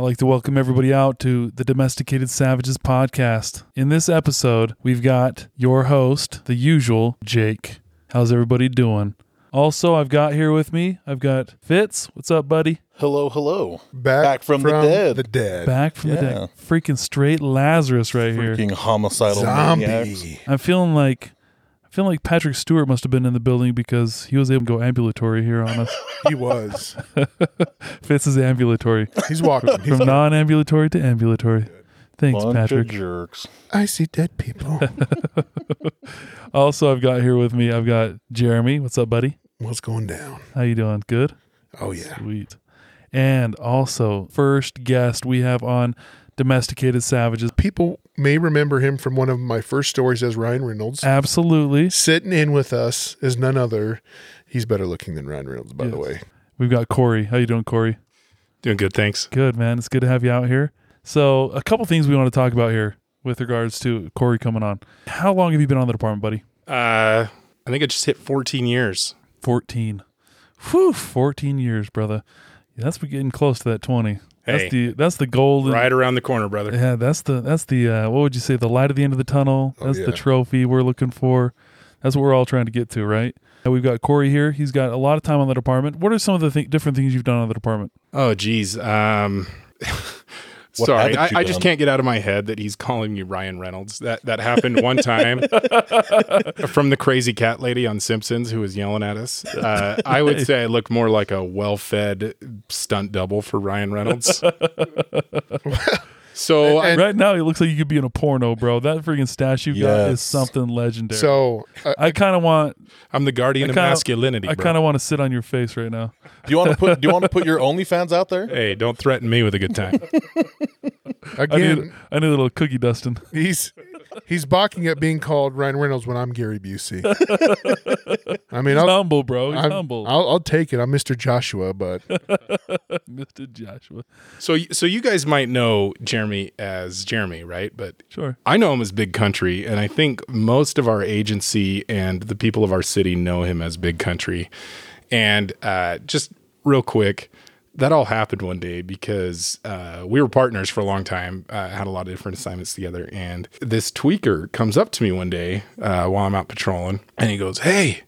I'd like to welcome everybody out to the Domesticated Savages podcast. In this episode, we've got your host, the usual, Jake. How's everybody doing? Also, I've got here with me, I've got Fitz. What's up, buddy? Hello, hello. Back from the dead. Back from the dead. Freaking straight Lazarus right here. Freaking homicidal zombie. I'm feeling like Patrick Stewart must have been in the building because he was able to go ambulatory here on us. He was. Fitz is ambulatory. He's walking. From non-ambulatory to ambulatory. Thanks, bunch Patrick. Of jerks. I see dead people. Also, I've got here with me, I've got Jeremy. What's up, buddy? What's going down? How you doing? Good? Oh, yeah. Sweet. And also, first guest we have on Domesticated Savages. People may remember him from one of my first stories as Ryan Reynolds. Absolutely. Sitting in with us is none other. He's better looking than Ryan Reynolds, by the way. We've got Kory. How you doing, Kory? Doing good, thanks. Good, man. It's good to have you out here. So a couple things we want to talk about here with regards to Kory coming on. How long have you been on the department, buddy? I think I just hit 14 years. 14. Whew, 14 years, brother. That's getting close to that 20. Hey, that's the golden right around the corner, brother. Yeah, that's the what would you say, the light at the end of the tunnel? The trophy we're looking for. That's what we're all trying to get to, right? And we've got Kory here. He's got a lot of time on the department. What are some of the different things you've done on the department? Oh, geez. Sorry, I just can't get out of my head that he's calling me Ryan Reynolds. That happened one time from the crazy cat lady on Simpsons who was yelling at us. I would say I look more like a well-fed stunt double for Ryan Reynolds. So and right now, he looks like you could be in a porno, bro. That freaking stash you got is something legendary. So I kind of want. I'm the guardian of masculinity. I kind of want to sit on your face right now. Do you want to put your OnlyFans out there? Hey, don't threaten me with a good time. Again, I need a little cookie dusting. He's balking at being called Ryan Reynolds when I'm Gary Busey. I mean, He's humble, bro. I'll take it. I'm Mr. Joshua, but Mr. Joshua. So you guys might know Jeremy as Jeremy, right? But sure, I know him as Big Country, and I think most of our agency and the people of our city know him as Big Country. And just real quick. That all happened one day because we were partners for a long time, had a lot of different assignments together, and this tweaker comes up to me one day while I'm out patrolling, and he goes, "Hey,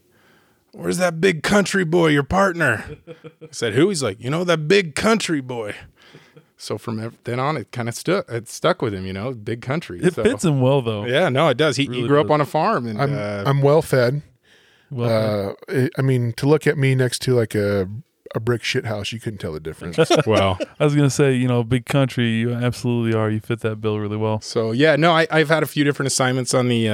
where's that Big Country boy, your partner?" I said, "Who?" He's like, "You know, that Big Country boy." So from then on, it kind of stuck with him, you know, Big Country. It fits him well, though. Yeah, no, it does. He grew up on a farm. And I'm well-fed. I mean, to look at me next to like a brick shit house, you couldn't tell the difference. Well, I was gonna say, you know, Big Country, you absolutely are. You fit that bill really well. So yeah, no, I've had a few different assignments on the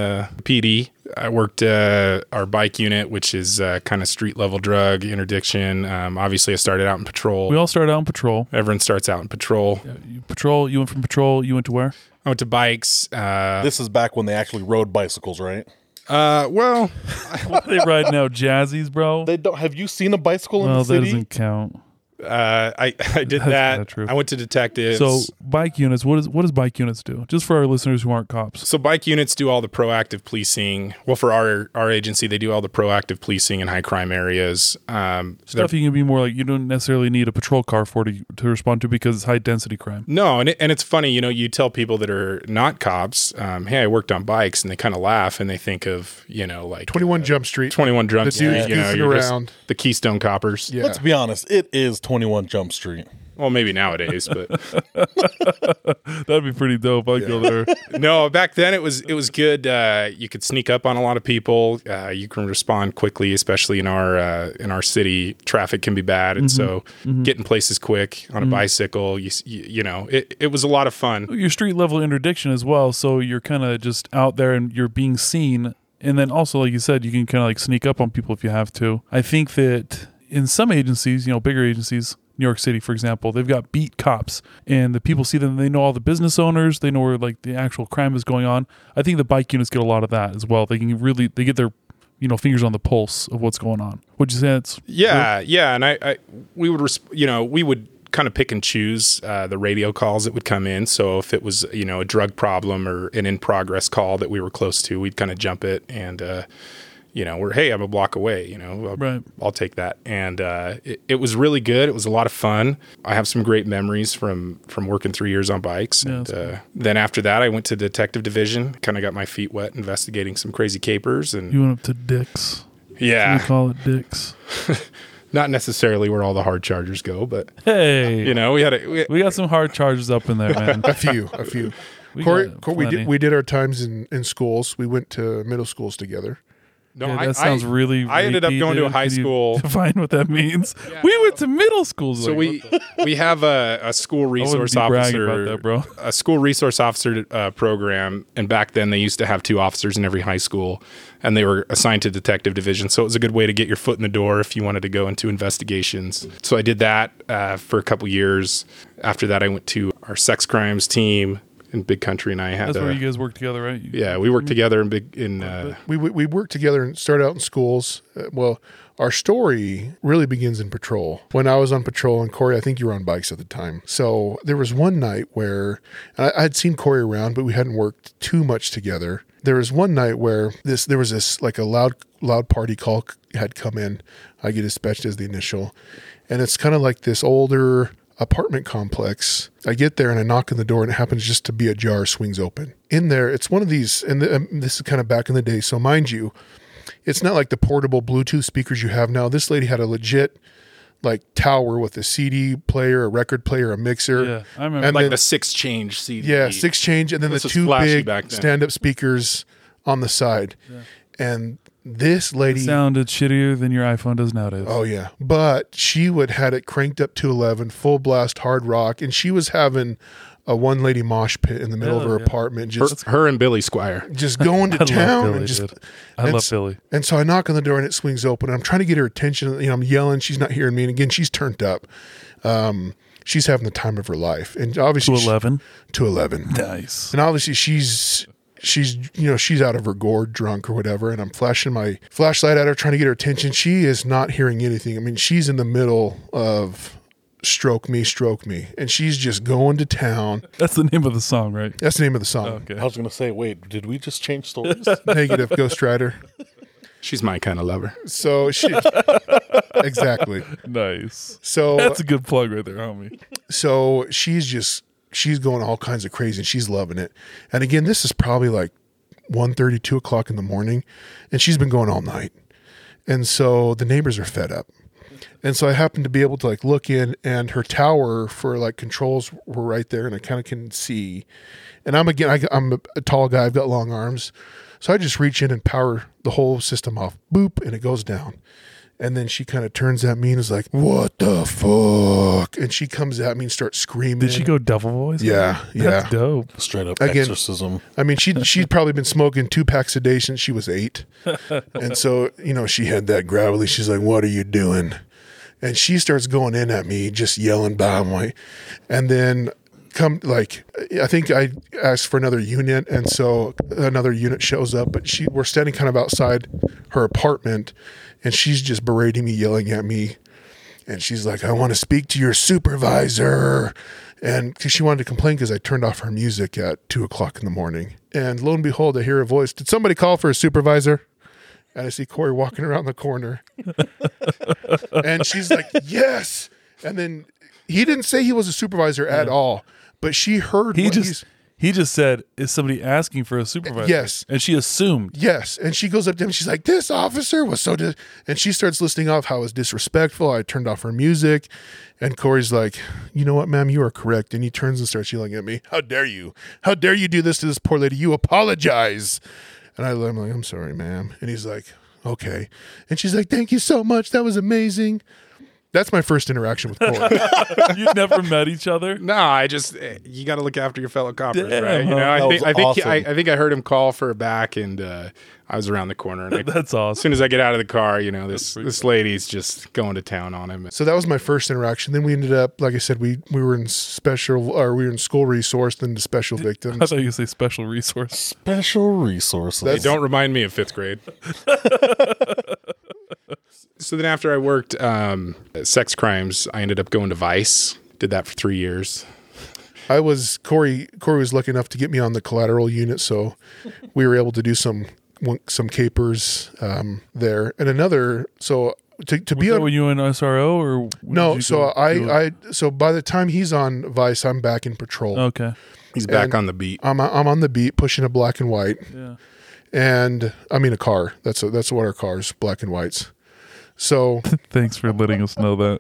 PD. I worked our bike unit, which is kind of street level drug interdiction. Obviously, I started out in patrol. We all started out in patrol. Everyone starts out in patrol. Yeah, patrol. You went from patrol. You went to where? I went to bikes. This is back when they actually rode bicycles, right? Well, what are they riding now? Jazzies, bro? They don't. Have you seen a bicycle in the city? No, that doesn't count. I did that. I went to detectives. So bike units, what does bike units do? Just for our listeners who aren't cops. So bike units do all the proactive policing. Well, for our agency, they do all the proactive policing in high crime areas. Stuff you can be more like, you don't necessarily need a patrol car for to respond to because it's high density crime. No, and it's funny, you know, you tell people that are not cops, hey, I worked on bikes, and they kind of laugh and they think of, you know, like 21 Jump Street, you know, you're around the Keystone Coppers. Yeah. Let's be honest, it is 21 Jump Street. Well, maybe nowadays, but that'd be pretty dope. I'd go there. No, back then it was good. You could sneak up on a lot of people. You can respond quickly, especially in our city. Traffic can be bad, and so getting places quick on a bicycle. You know, it was a lot of fun. Your street level interdiction as well. So you're kind of just out there and you're being seen, and then also, like you said, you can kind of like sneak up on people if you have to. I think that. In some agencies, you know, bigger agencies, New York City, for example, they've got beat cops, and the people see them. They know all the business owners. They know where like the actual crime is going on. I think the bike units get a lot of that as well. They get their, you know, fingers on the pulse of what's going on. Would you say that's true? Yeah, and we would kind of pick and choose the radio calls that would come in. So if it was, you know, a drug problem or an in progress call that we were close to, we'd kind of jump it and you know, or hey, I'm a block away, you know, I'll take that. And it was really good. It was a lot of fun. I have some great memories from working 3 years on bikes. Yeah, and then after that, I went to detective division, kind of got my feet wet investigating some crazy capers. And you went up to Dick's. Yeah. We call it Dick's. Not necessarily where all the hard chargers go, but hey, you know, we got some hard chargers up in there, man. a few. We did our times in schools. We went to middle schools together. No, yeah, that sounds really. I ended up going to a high school. Define what that means. Yeah. We went to middle schools. So we have a school resource officer, that, bro. A school resource officer program, and back then they used to have 2 officers in every high school, and they were assigned to detective division. So it was a good way to get your foot in the door if you wanted to go into investigations. So I did that for a couple years. After that, I went to our sex crimes team. In Big Country, and I had. That's where you guys worked together, right? We worked together in Big. We worked together and started out in schools. Well, our story really begins in patrol. When I was on patrol, and Kory, I think you were on bikes at the time. So there was one night where I had seen Kory around, but we hadn't worked too much together. There was one night where there was like a loud party call had come in. I get dispatched as the initial, and it's kind of like this older apartment complex. I get there and I knock on the door, and it happens just to be ajar, swings open. In there, it's one of these, and this is kind of back in the day, so mind you, it's not like the portable Bluetooth speakers you have now. This lady had a legit like tower with a CD player, a record player, a mixer. Yeah, I remember. And like then, the 6-change CD. Yeah, 6-change, and then this the 2 big stand-up speakers on the side. Yeah. And this lady... It sounded shittier than your iPhone does nowadays. Oh, yeah. But she had it cranked up to 11, full blast, hard rock, and she was having a one-lady mosh pit in the middle of her apartment. Just her and Billy Squire. Just going to town. Billy, and I love Billy. And so I knock on the door, and it swings open. I'm trying to get her attention. You know, I'm yelling. She's not hearing me. And again, she's turned up. She's having the time of her life. And obviously... To 11. Nice. And obviously, she's out of her gourd, drunk or whatever, and I'm flashing my flashlight at her, trying to get her attention. She is not hearing anything. I mean, she's in the middle of stroke me, and she's just going to town. That's the name of the song, right? That's the name of the song. Oh, okay. I was going to say, wait, did we just change stories? Negative, Ghost Rider. She's my kind of lover. So she... Exactly. Nice. So that's a good plug right there, homie. So she's going all kinds of crazy, and she's loving it. And again, this is probably like 1:30, 2 o'clock in the morning, and she's been going all night. And so the neighbors are fed up. And so I happened to be able to like look in, and her tower for like controls were right there, and I kind of can see. And I'm a tall guy. I've got long arms. So I just reach in and power the whole system off. Boop, and it goes down. And then she kind of turns at me and is like, "What the fuck?" And she comes at me and starts screaming. Did she go devil voice? Yeah, yeah. That's dope. Straight up again, exorcism. I mean, she'd probably been smoking 2 packs a day since she was 8. And so, you know, she had that gravelly. She's like, "What are you doing?" And she starts going in at me, just yelling, blah, blah. And then I think I asked for another unit, and so another unit shows up, but we're standing kind of outside her apartment, and she's just berating me, yelling at me, and she's like, "I want to speak to your supervisor," and because she wanted to complain because I turned off her music at 2 o'clock in the morning. And lo and behold, I hear a voice, "Did somebody call for a supervisor?" And I see Kory walking around the corner, and she's like, "Yes," and then he didn't say he was a supervisor at all. But she heard. He just said, "Is somebody asking for a supervisor?" Yes, and she assumed. Yes, and she goes up to him. She's like, "This officer was so," and she starts listing off how it was disrespectful. I turned off her music, and Kory's like, "You know what, ma'am, you are correct." And he turns and starts yelling at me, "How dare you? How dare you do this to this poor lady? You apologize." And I'm like, "I'm sorry, ma'am." And he's like, "Okay," and she's like, "Thank you so much. That was amazing." That's my first interaction with Kory. You've never met each other? No, you got to look after your fellow coppers, right? You know, I think I think I heard him call for a back, and I was around the corner. And that's awesome. As soon as I get out of the car, you know, this lady's just going to town on him. So that was my first interaction. Then we ended up, like I said, we were in school resource, then to special victims. I thought you could say special resource. Special resources. They don't remind me of 5th grade. So then after I worked at sex crimes, I ended up going to Vice. Did that for 3 years. Kory was lucky enough to get me on the collateral unit, so we were able to do some some capers there. And another, so to was be on, when you in SRO or no? So by the time he's on Vice, I'm back in patrol. Okay, he's back on the beat. I'm on the beat pushing a black and white. Yeah, and I mean a car. That's what our cars, black and whites. So thanks for letting us know that.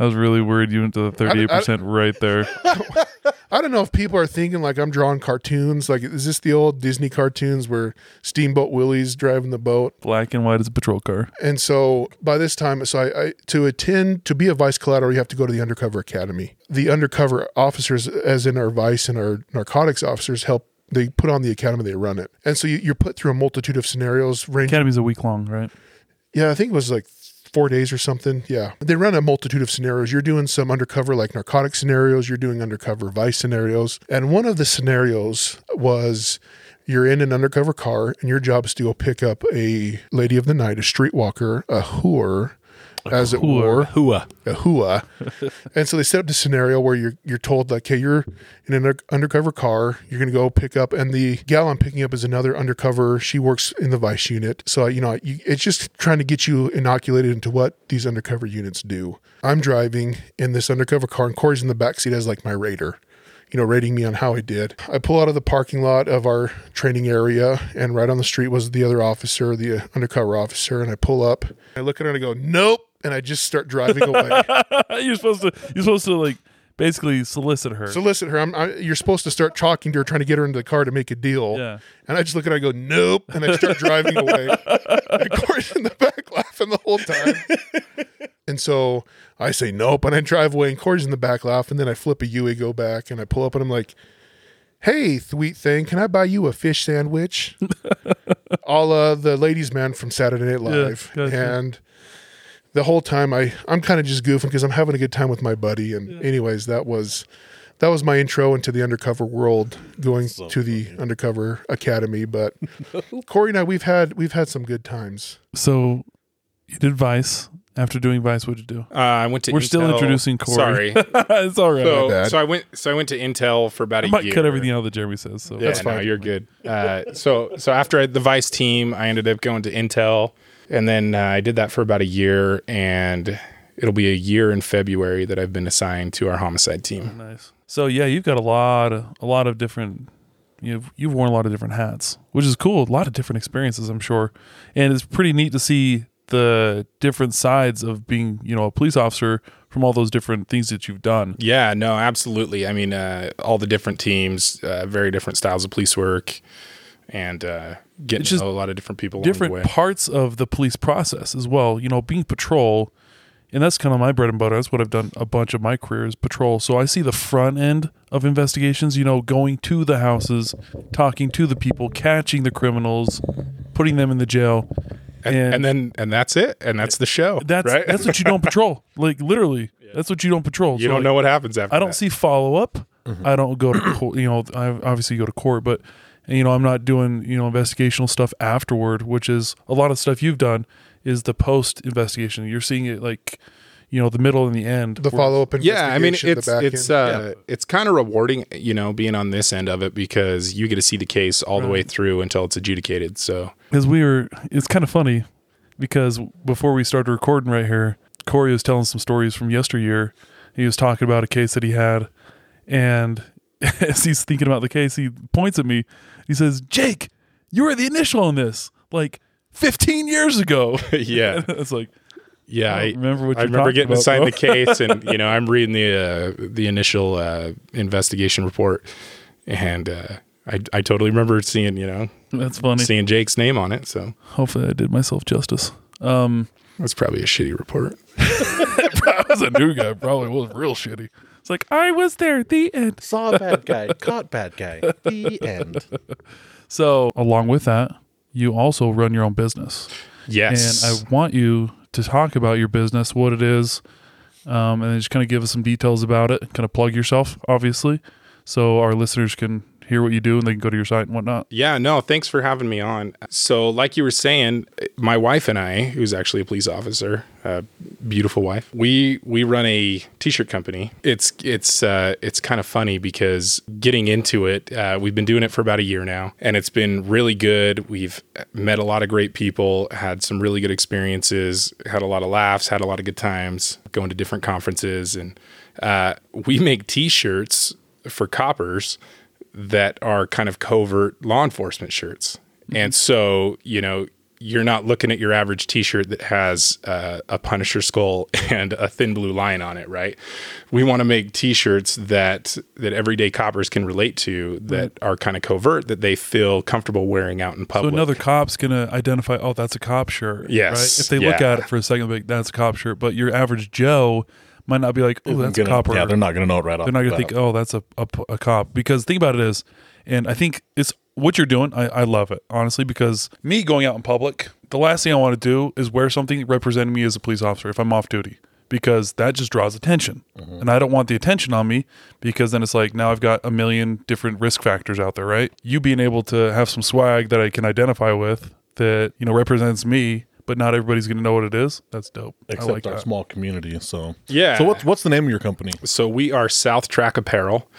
I was really worried you went to the 38% right there. I don't know if people are thinking like I'm drawing cartoons. Like, is this the old Disney cartoons where Steamboat Willie's driving the boat? Black and white is a patrol car. And so by this time, to be a vice collateral, you have to go to the undercover academy. The undercover officers, as in our vice and our narcotics officers, they put on the academy, they run it. And so you're put through a multitude of scenarios. Academy's a week long, right? Yeah, I think it was like 4 days or something. Yeah. They run a multitude of scenarios. You're doing some undercover like narcotic scenarios. You're doing undercover vice scenarios. And one of the scenarios was you're in an undercover car and your job is to go pick up a lady of the night, a streetwalker, a whore, as it were. A hua. And so they set up the scenario where you're told like, hey, you're in an undercover car. You're going to go pick up. And the gal I'm picking up is another undercover. She works in the vice unit. So, it's just trying to get you inoculated into what these undercover units do. I'm driving in this undercover car and Kory's in the backseat as like my raider, rating me on how I did. I pull out of the parking lot of our training area and right on the street was the other officer, the undercover officer. And I pull up, I look at her and I go, nope. And I just start driving away. You're supposed to like basically solicit her. You're supposed to start talking to her, trying to get her into the car to make a deal. Yeah. And I just look at her, I go, nope. And I start driving away. And Kory's in the back laughing the whole time. And so I say, nope. And I drive away and Kory's in the back laughing. And then I flip a Huey, go back and I pull up and I'm like, hey, sweet thing, can I buy you a fish sandwich? A la the ladies man from Saturday Night Live. Yeah, gotcha. And the whole time I'm kind of just goofing because I'm having a good time with my buddy. And anyways, that was my intro into the undercover world, going to the undercover academy. But Kory and I, we've had some good times. So you did Vice. After doing Vice, what'd you do? I went to Intel. We're still introducing Kory. Sorry. It's all right. So I went to Intel for about a year. I might cut everything out that Jeremy says. So yeah, that's fine. No, you're good. So after the Vice team, I ended up going to Intel. And then I did that for about a year, and it'll be a year in February that I've been assigned to our homicide team. Oh, nice. So yeah, you've got a lot of different. You've worn a lot of different hats, which is cool. A lot of different experiences, I'm sure, and it's pretty neat to see the different sides of being, a police officer from all those different things that you've done. Yeah, no, absolutely. I mean, all the different teams, very different styles of police work. And getting to know a lot of different people along the way. Different parts of the police process as well. Being patrol, and that's kind of my bread and butter. That's what I've done a bunch of my career is patrol. So I see the front end of investigations, going to the houses, talking to the people, catching the criminals, putting them in the jail. And then that's it. And that's the show. Right? That's what you don't patrol. Like, literally, that's what you don't patrol. You don't know what happens after that. I don't see follow-up. Mm-hmm. I don't go to court. I obviously go to court, but... And, I'm not doing, investigational stuff afterward, which is a lot of stuff you've done is the post investigation. You're seeing it like, the middle and the end. The follow up investigation. Yeah, I mean, it's kind of rewarding, being on this end of it because you get to see the case all the way through until it's adjudicated. So, it's kind of funny because before we started recording right here, Kory was telling some stories from yesteryear. He was talking about a case that he had and. As he's thinking about the case, he points at me. He says, Jake, you were the initial on this like 15 years ago. Yeah. It's like, yeah, I remember getting assigned the case and, I'm reading the initial investigation report and I totally remember seeing, that's funny. Seeing Jake's name on it. So hopefully I did myself justice. That's probably a shitty report. I was a new guy. Probably was real shitty. Like, I was there, the end. Saw a bad guy, caught bad guy, the end. So, along with that, you also run your own business. Yes. And I want you to talk about your business, what it is, and just kind of give us some details about it, kind of plug yourself, obviously, so our listeners can hear what you do and they can go to your site and whatnot. Yeah, no, thanks for having me on. So like you were saying, my wife and I, who's actually a police officer, beautiful wife, we run a t-shirt company. It's kind of funny because getting into it, we've been doing it for about a year now and it's been really good. We've met a lot of great people, had some really good experiences, had a lot of laughs, had a lot of good times going to different conferences. And we make t-shirts for coppers that are kind of covert law enforcement shirts. Mm-hmm. And so, you know, you're not looking at your average t-shirt that has a Punisher skull and a thin blue line on it, right? We want to make t-shirts that everyday coppers can relate to, that are kind of covert, that they feel comfortable wearing out in public. So another cop's going to identify, oh, that's a cop shirt, yes, right? If they look at it for a second, like, that's a cop shirt. But your average Joe might not be like, oh, that's a copper. Yeah, they're not going to know it right off. They're not going to think, oh, that's a cop. Because the thing about it is, and I think it's what you're doing, I love it, honestly, because me going out in public, the last thing I want to do is wear something representing me as a police officer if I'm off duty, because that just draws attention. Mm-hmm. And I don't want the attention on me, because then it's like, now I've got a million different risk factors out there, right? You being able to have some swag that I can identify with that, you know, represents me, but not everybody's going to know what it is. That's dope. Except like our small community. So yeah. So what's the name of your company? So we are South Track Apparel.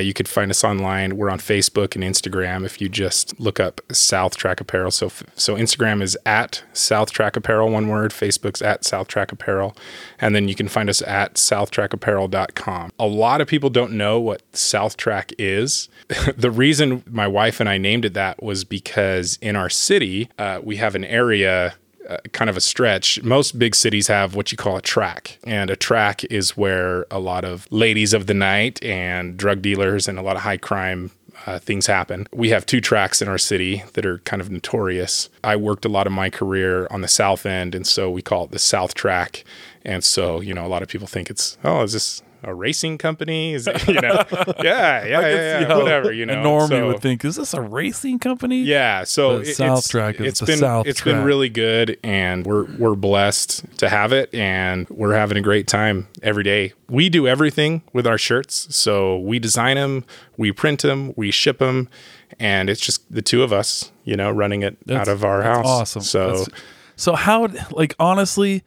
You could find us online. We're on Facebook and Instagram. If you just look up South Track Apparel. So Instagram is at South Track Apparel, one word. Facebook's at South Track Apparel. And then you can find us at SouthTrackApparel.com. A lot of people don't know what South Track is. The reason my wife and I named it that was because in our city, we have an area... kind of a stretch. Most big cities have what you call a track. And a track is where a lot of ladies of the night and drug dealers and a lot of high crime things happen. We have two tracks in our city that are kind of notorious. I worked a lot of my career on the south end, and so we call it the South Track. And so, you know, a lot of people think it's, oh, is this a racing company? Is it, you know, yeah, whatever, you know. Norm, you would think, is this a racing company? Yeah, so it's been really good, and we're blessed to have it, and we're having a great time every day. We do everything with our shirts, so we design them, we print them, we ship them, and it's just the two of us, you know, running it out of our house. Awesome. So how, like, honestly.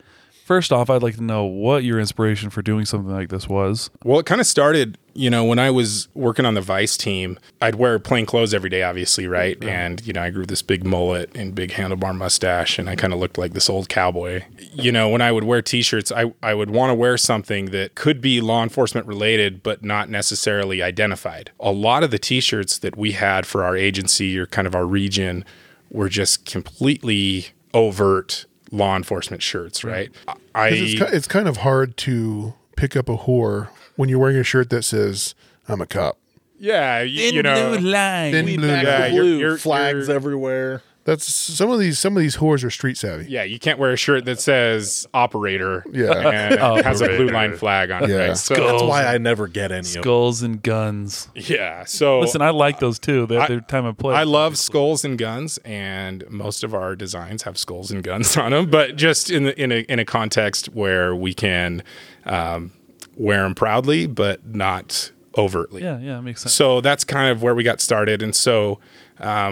First off, I'd like to know what your inspiration for doing something like this was. Well, it kind of started, you know, when I was working on the Vice team, I'd wear plain clothes every day, obviously, right? Mm-hmm. And, you know, I grew this big mullet and big handlebar mustache, and I kind of looked like this old cowboy. You know, when I would wear t-shirts, I would want to wear something that could be law enforcement related, but not necessarily identified. A lot of the t-shirts that we had for our agency or kind of our region were just completely overt law enforcement shirts, right? It's kind of hard to pick up a whore when you're wearing a shirt that says, I'm a cop. Yeah, you know. Thin blue line. Thin blue line. Yeah, your flags everywhere. That's some of these whores are street savvy. Yeah, you can't wear a shirt that says operator. Yeah, and operator. Has a blue line flag on it. Yeah. Right? So that's why I never get any skulls and guns. Yeah, so listen, I like those too. They're time of play. I love skulls and guns, and most of our designs have skulls and guns on them. But just in a context where we can wear them proudly, but not overtly. Yeah, it makes sense. So that's kind of where we got started, and so.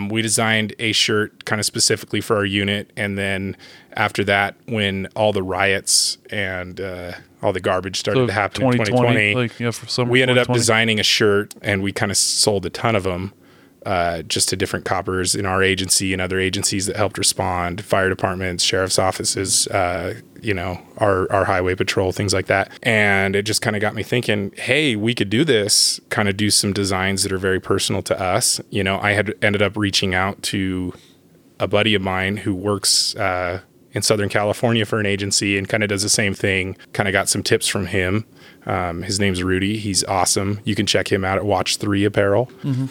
We designed a shirt kind of specifically for our unit. And then after that, when all the riots and all the garbage started to happen in 2020, we ended up designing a shirt, and we kind of sold a ton of them just to different coppers in our agency and other agencies that helped respond, fire departments, sheriff's offices, you know, our highway patrol, things like that. And it just kind of got me thinking, hey, we could do this, kind of do some designs that are very personal to us. You know, I had ended up reaching out to a buddy of mine who works in Southern California for an agency and kind of does the same thing. Kind of got some tips from him. His name's Rudy. He's awesome. You can check him out at Watch 3 Apparel. Mm-hmm.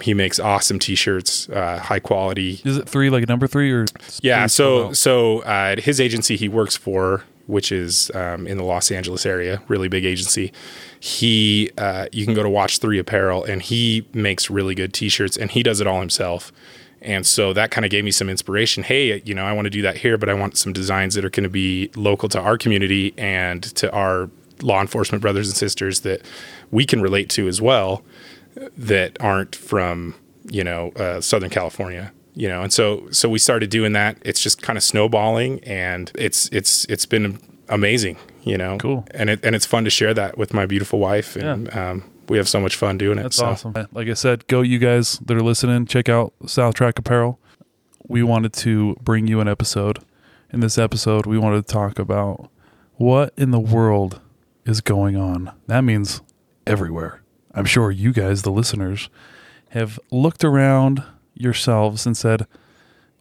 He makes awesome t-shirts, high quality. Is it 3 like number 3 or? Yeah. So at his agency he works for, which is in the Los Angeles area, really big agency. He, you can go to Watch 3 Apparel, and he makes really good t-shirts, and he does it all himself. And so that kind of gave me some inspiration. Hey, you know, I want to do that here, but I want some designs that are going to be local to our community and to our law enforcement brothers and sisters that we can relate to as well. that aren't from, Southern California, And so we started doing that. It's just kind of snowballing, and it's been amazing, Cool. And it's fun to share that with my beautiful wife, and we have so much fun doing it. That's awesome. Like I said, go, you guys that are listening, check out South Track Apparel. We wanted to bring you an episode. In this episode, we wanted to talk about what in the world is going on. That means everywhere. I'm sure you guys, the listeners, have looked around yourselves and said,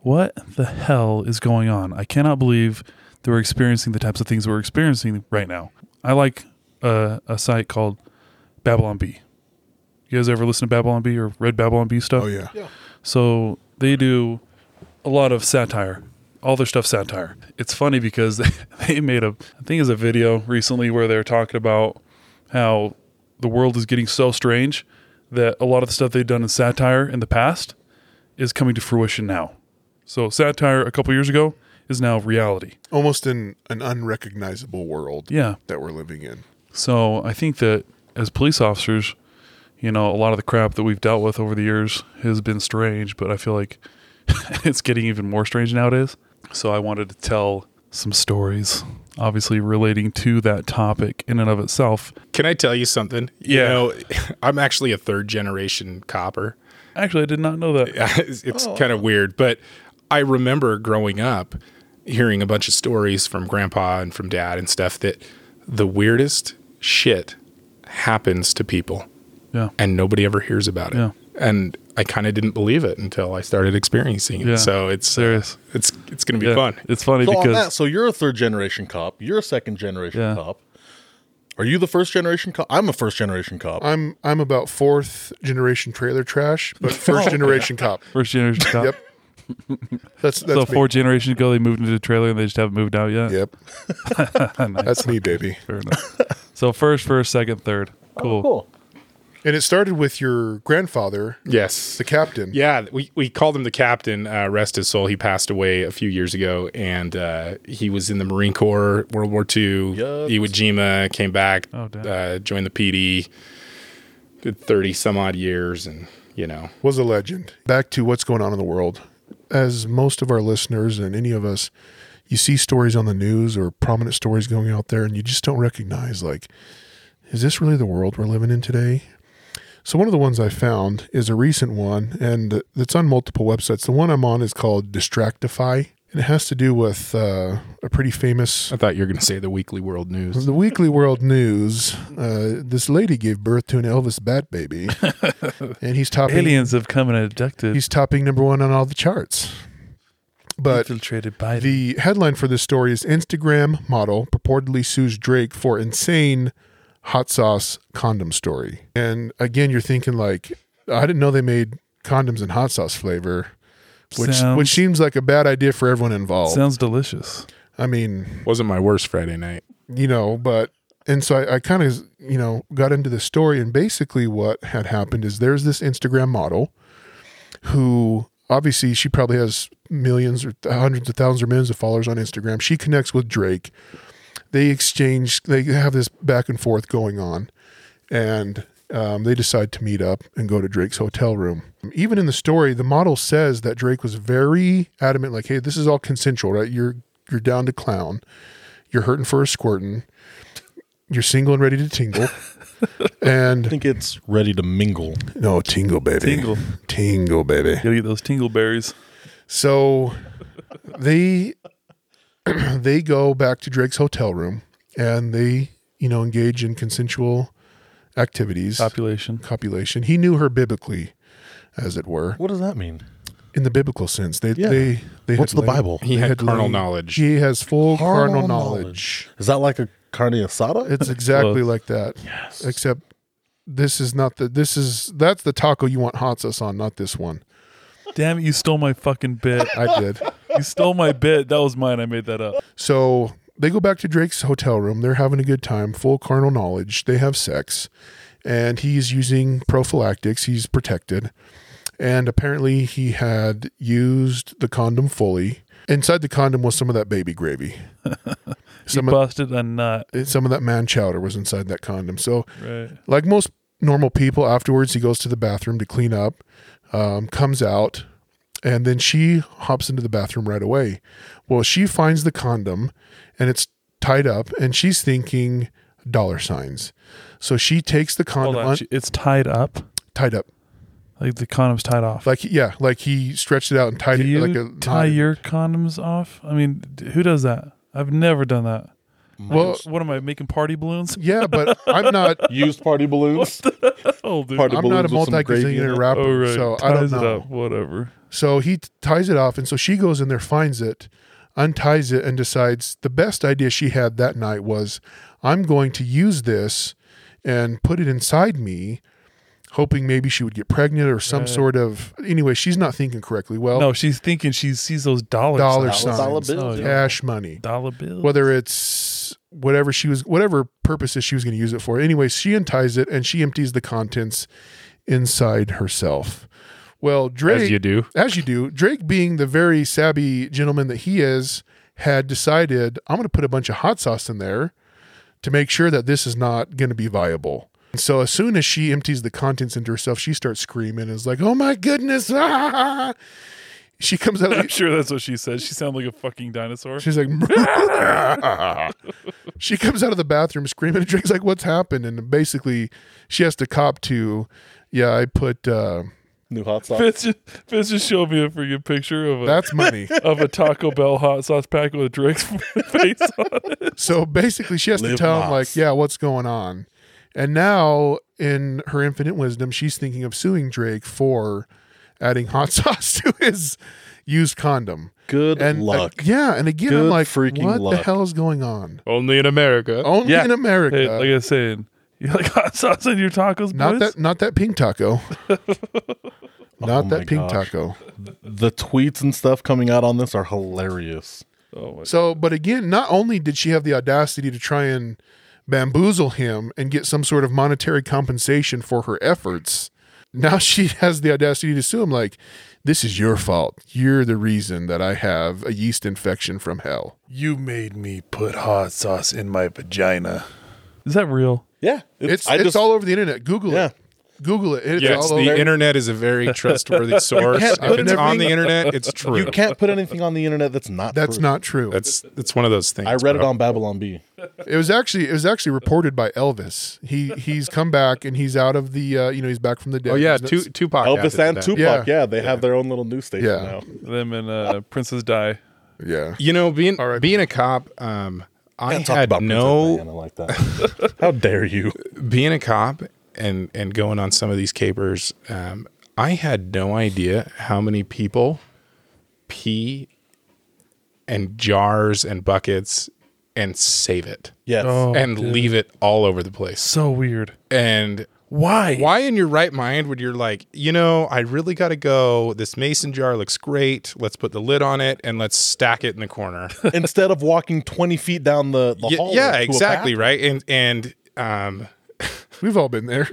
what the hell is going on? I cannot believe that we're experiencing the types of things we're experiencing right now. I like a site called Babylon Bee. You guys ever listen to Babylon Bee or read Babylon Bee stuff? Oh, yeah. So they do a lot of satire. All their stuff's satire. It's funny because they made a video recently where they're talking about how the world is getting so strange that a lot of the stuff they've done in satire in the past is coming to fruition now. So satire a couple years ago is now reality. Almost in an unrecognizable world that we're living in. So I think that as police officers, a lot of the crap that we've dealt with over the years has been strange, but I feel like it's getting even more strange nowadays. So I wanted to tell some stories, obviously relating to that topic in and of itself. Can I tell you something? Yeah. I'm actually a third generation copper. Actually, I did not know that. It's kind of weird, but I remember growing up hearing a bunch of stories from grandpa and from dad and stuff that the weirdest shit happens to people. Yeah. And nobody ever hears about it. Yeah. And I kind of didn't believe it until I started experiencing it. Yeah, so it's serious. It's going to be fun. It's funny so you're a third generation cop. You're a second generation cop. Are you the first generation cop? I'm a first generation cop. I'm about fourth generation trailer trash, but first generation cop. First generation cop. Yep. That's so me. 4 generations ago, they moved into the trailer and they just haven't moved out yet. Yep. Nice. That's me, baby. Fair enough. So first, second, third. Cool. Oh, cool. And it started with your grandfather. Yes. The captain. Yeah. We called him the captain. Rest his soul. He passed away a few years ago, and he was in the Marine Corps, World War II, Iwo Jima, came back, joined the PD, did 30 some odd years, and, was a legend. Back to what's going on in the world. As most of our listeners and any of us, you see stories on the news or prominent stories going out there, and you just don't recognize, is this really the world we're living in today? So one of the ones I found is a recent one, and it's on multiple websites. The one I'm on is called Distractify, and it has to do with a pretty famous... I thought you were going to say the Weekly World News. The Weekly World News. This lady gave birth to an Elvis bat baby, and he's topping... Aliens have come and abducted. He's topping #1 on all the charts. But infiltrated by the headline for this story is Instagram model purportedly sues Drake for insane... hot sauce condom story. And again, you're thinking I didn't know they made condoms in hot sauce flavor, which seems like a bad idea for everyone involved. Sounds delicious. I mean, wasn't my worst Friday night, so I kind of, got into the story, and basically what had happened is there's this Instagram model who obviously she probably has millions or hundreds of thousands or millions of followers on Instagram. She connects with Drake. They have this back and forth going on, and they decide to meet up and go to Drake's hotel room. Even in the story, the model says that Drake was very adamant, hey, this is all consensual, right? You're down to clown. You're hurting for a squirtin'. You're single and ready to tingle. And I think it's ready to mingle. No, tingle, baby. Tingle, baby. Gotta get those tingle berries. So they... they go back to Drake's hotel room, and they, engage in consensual activities. Copulation. He knew her biblically, as it were. What does that mean? In the biblical sense. They What's the Bible? He had carnal knowledge. He has full carnal knowledge. Is that like a carne asada? It's exactly like that. Yes. Except that's the taco you want hot sauce on, not this one. Damn it, you stole my fucking bit. I did. You stole my bit. That was mine. I made that up. So they go back to Drake's hotel room. They're having a good time, full carnal knowledge. They have sex, and he's using prophylactics. He's protected. And apparently he had used the condom fully. Inside the condom was some of that baby gravy. He busted a nut. Some of that man chowder was inside that condom. So like most normal people. Afterwards, he goes to the bathroom to clean up, comes out, and then she hops into the bathroom right away. Well, she finds the condom, and it's tied up, and she's thinking $ signs. So she takes the condom. Hold on. It's tied up? Tied up. Like the condom's tied off? Like, yeah, like he stretched it out and tied it. Do you tie your condoms off? I mean, who does that? I've never done that. Well, what am I making? Party balloons? Yeah, but I'm not used party balloons. What the hell, dude? Party I'm balloons not a multi-gazillionaire rapper, oh, right. So ties I don't know. It up, whatever. So he ties it off, and so she goes in there, finds it, unties it, and decides the best idea she had that night was, I'm going to use this and put it inside me, hoping maybe she would get pregnant or some sort of. Anyway, she's not thinking correctly. Well, no, she's thinking she sees those dollar signs, dollar bills, cash money, dollar bills, whether it's. Whatever purposes she was going to use it for. Anyway, she unties it and she empties the contents inside herself. Well, Drake, as you do, Drake, being the very savvy gentleman that he is, had decided, I'm going to put a bunch of hot sauce in there to make sure that this is not going to be viable. And so as soon as she empties the contents into herself, she starts screaming and is like, oh my goodness. Ah! She comes out. I'm sure that's what she said. She sounded like a fucking dinosaur. She's like, she comes out of the bathroom screaming. And Drake's like, what's happened? And basically, she has to cop to, I put new hot sauce. Fitz just showed me a freaking picture of that's money of a Taco Bell hot sauce pack with Drake's face on it. So basically, she has to tell him, like, yeah, what's going on? And now, in her infinite wisdom, she's thinking of suing Drake for adding hot sauce to his used condom. Good luck. And again, I'm like, what the hell is going on? Only in America. In America. Hey, like I was saying, you like hot sauce in your tacos, boys? Not that pink taco. Not that pink taco. The tweets and stuff coming out on this are hilarious. But again, not only did she have the audacity to try and bamboozle him and get some sort of monetary compensation for her efforts, now she has the audacity to sue him, like, this is your fault. You're the reason that I have a yeast infection from hell. You made me put hot sauce in my vagina. Is that real? Yeah. It's all over the internet. Google it. Google it. It's all over. Internet is a very trustworthy source. If it's on the internet, it's true. You can't put anything on the internet that's not true. That's one of those things. I read it on Babylon Bee. It was actually reported by Elvis. He's come back and he's out of the he's back from the dead. Oh yeah, Tupac. Elvis and Tupac. Yeah, they have their own little news station now. Them and Princess Di. Yeah. Being a cop, I had no. Like that. How dare you? Being a cop. And going on some of these capers, I had no idea how many people pee in jars and buckets and save it. Yes. Leave it all over the place. So weird. And why? Why in your right mind would you're like, I really got to go. This mason jar looks great. Let's put the lid on it and let's stack it in the corner. Instead of walking 20 feet down the hallway. Yeah, exactly. Right. And we've all been there.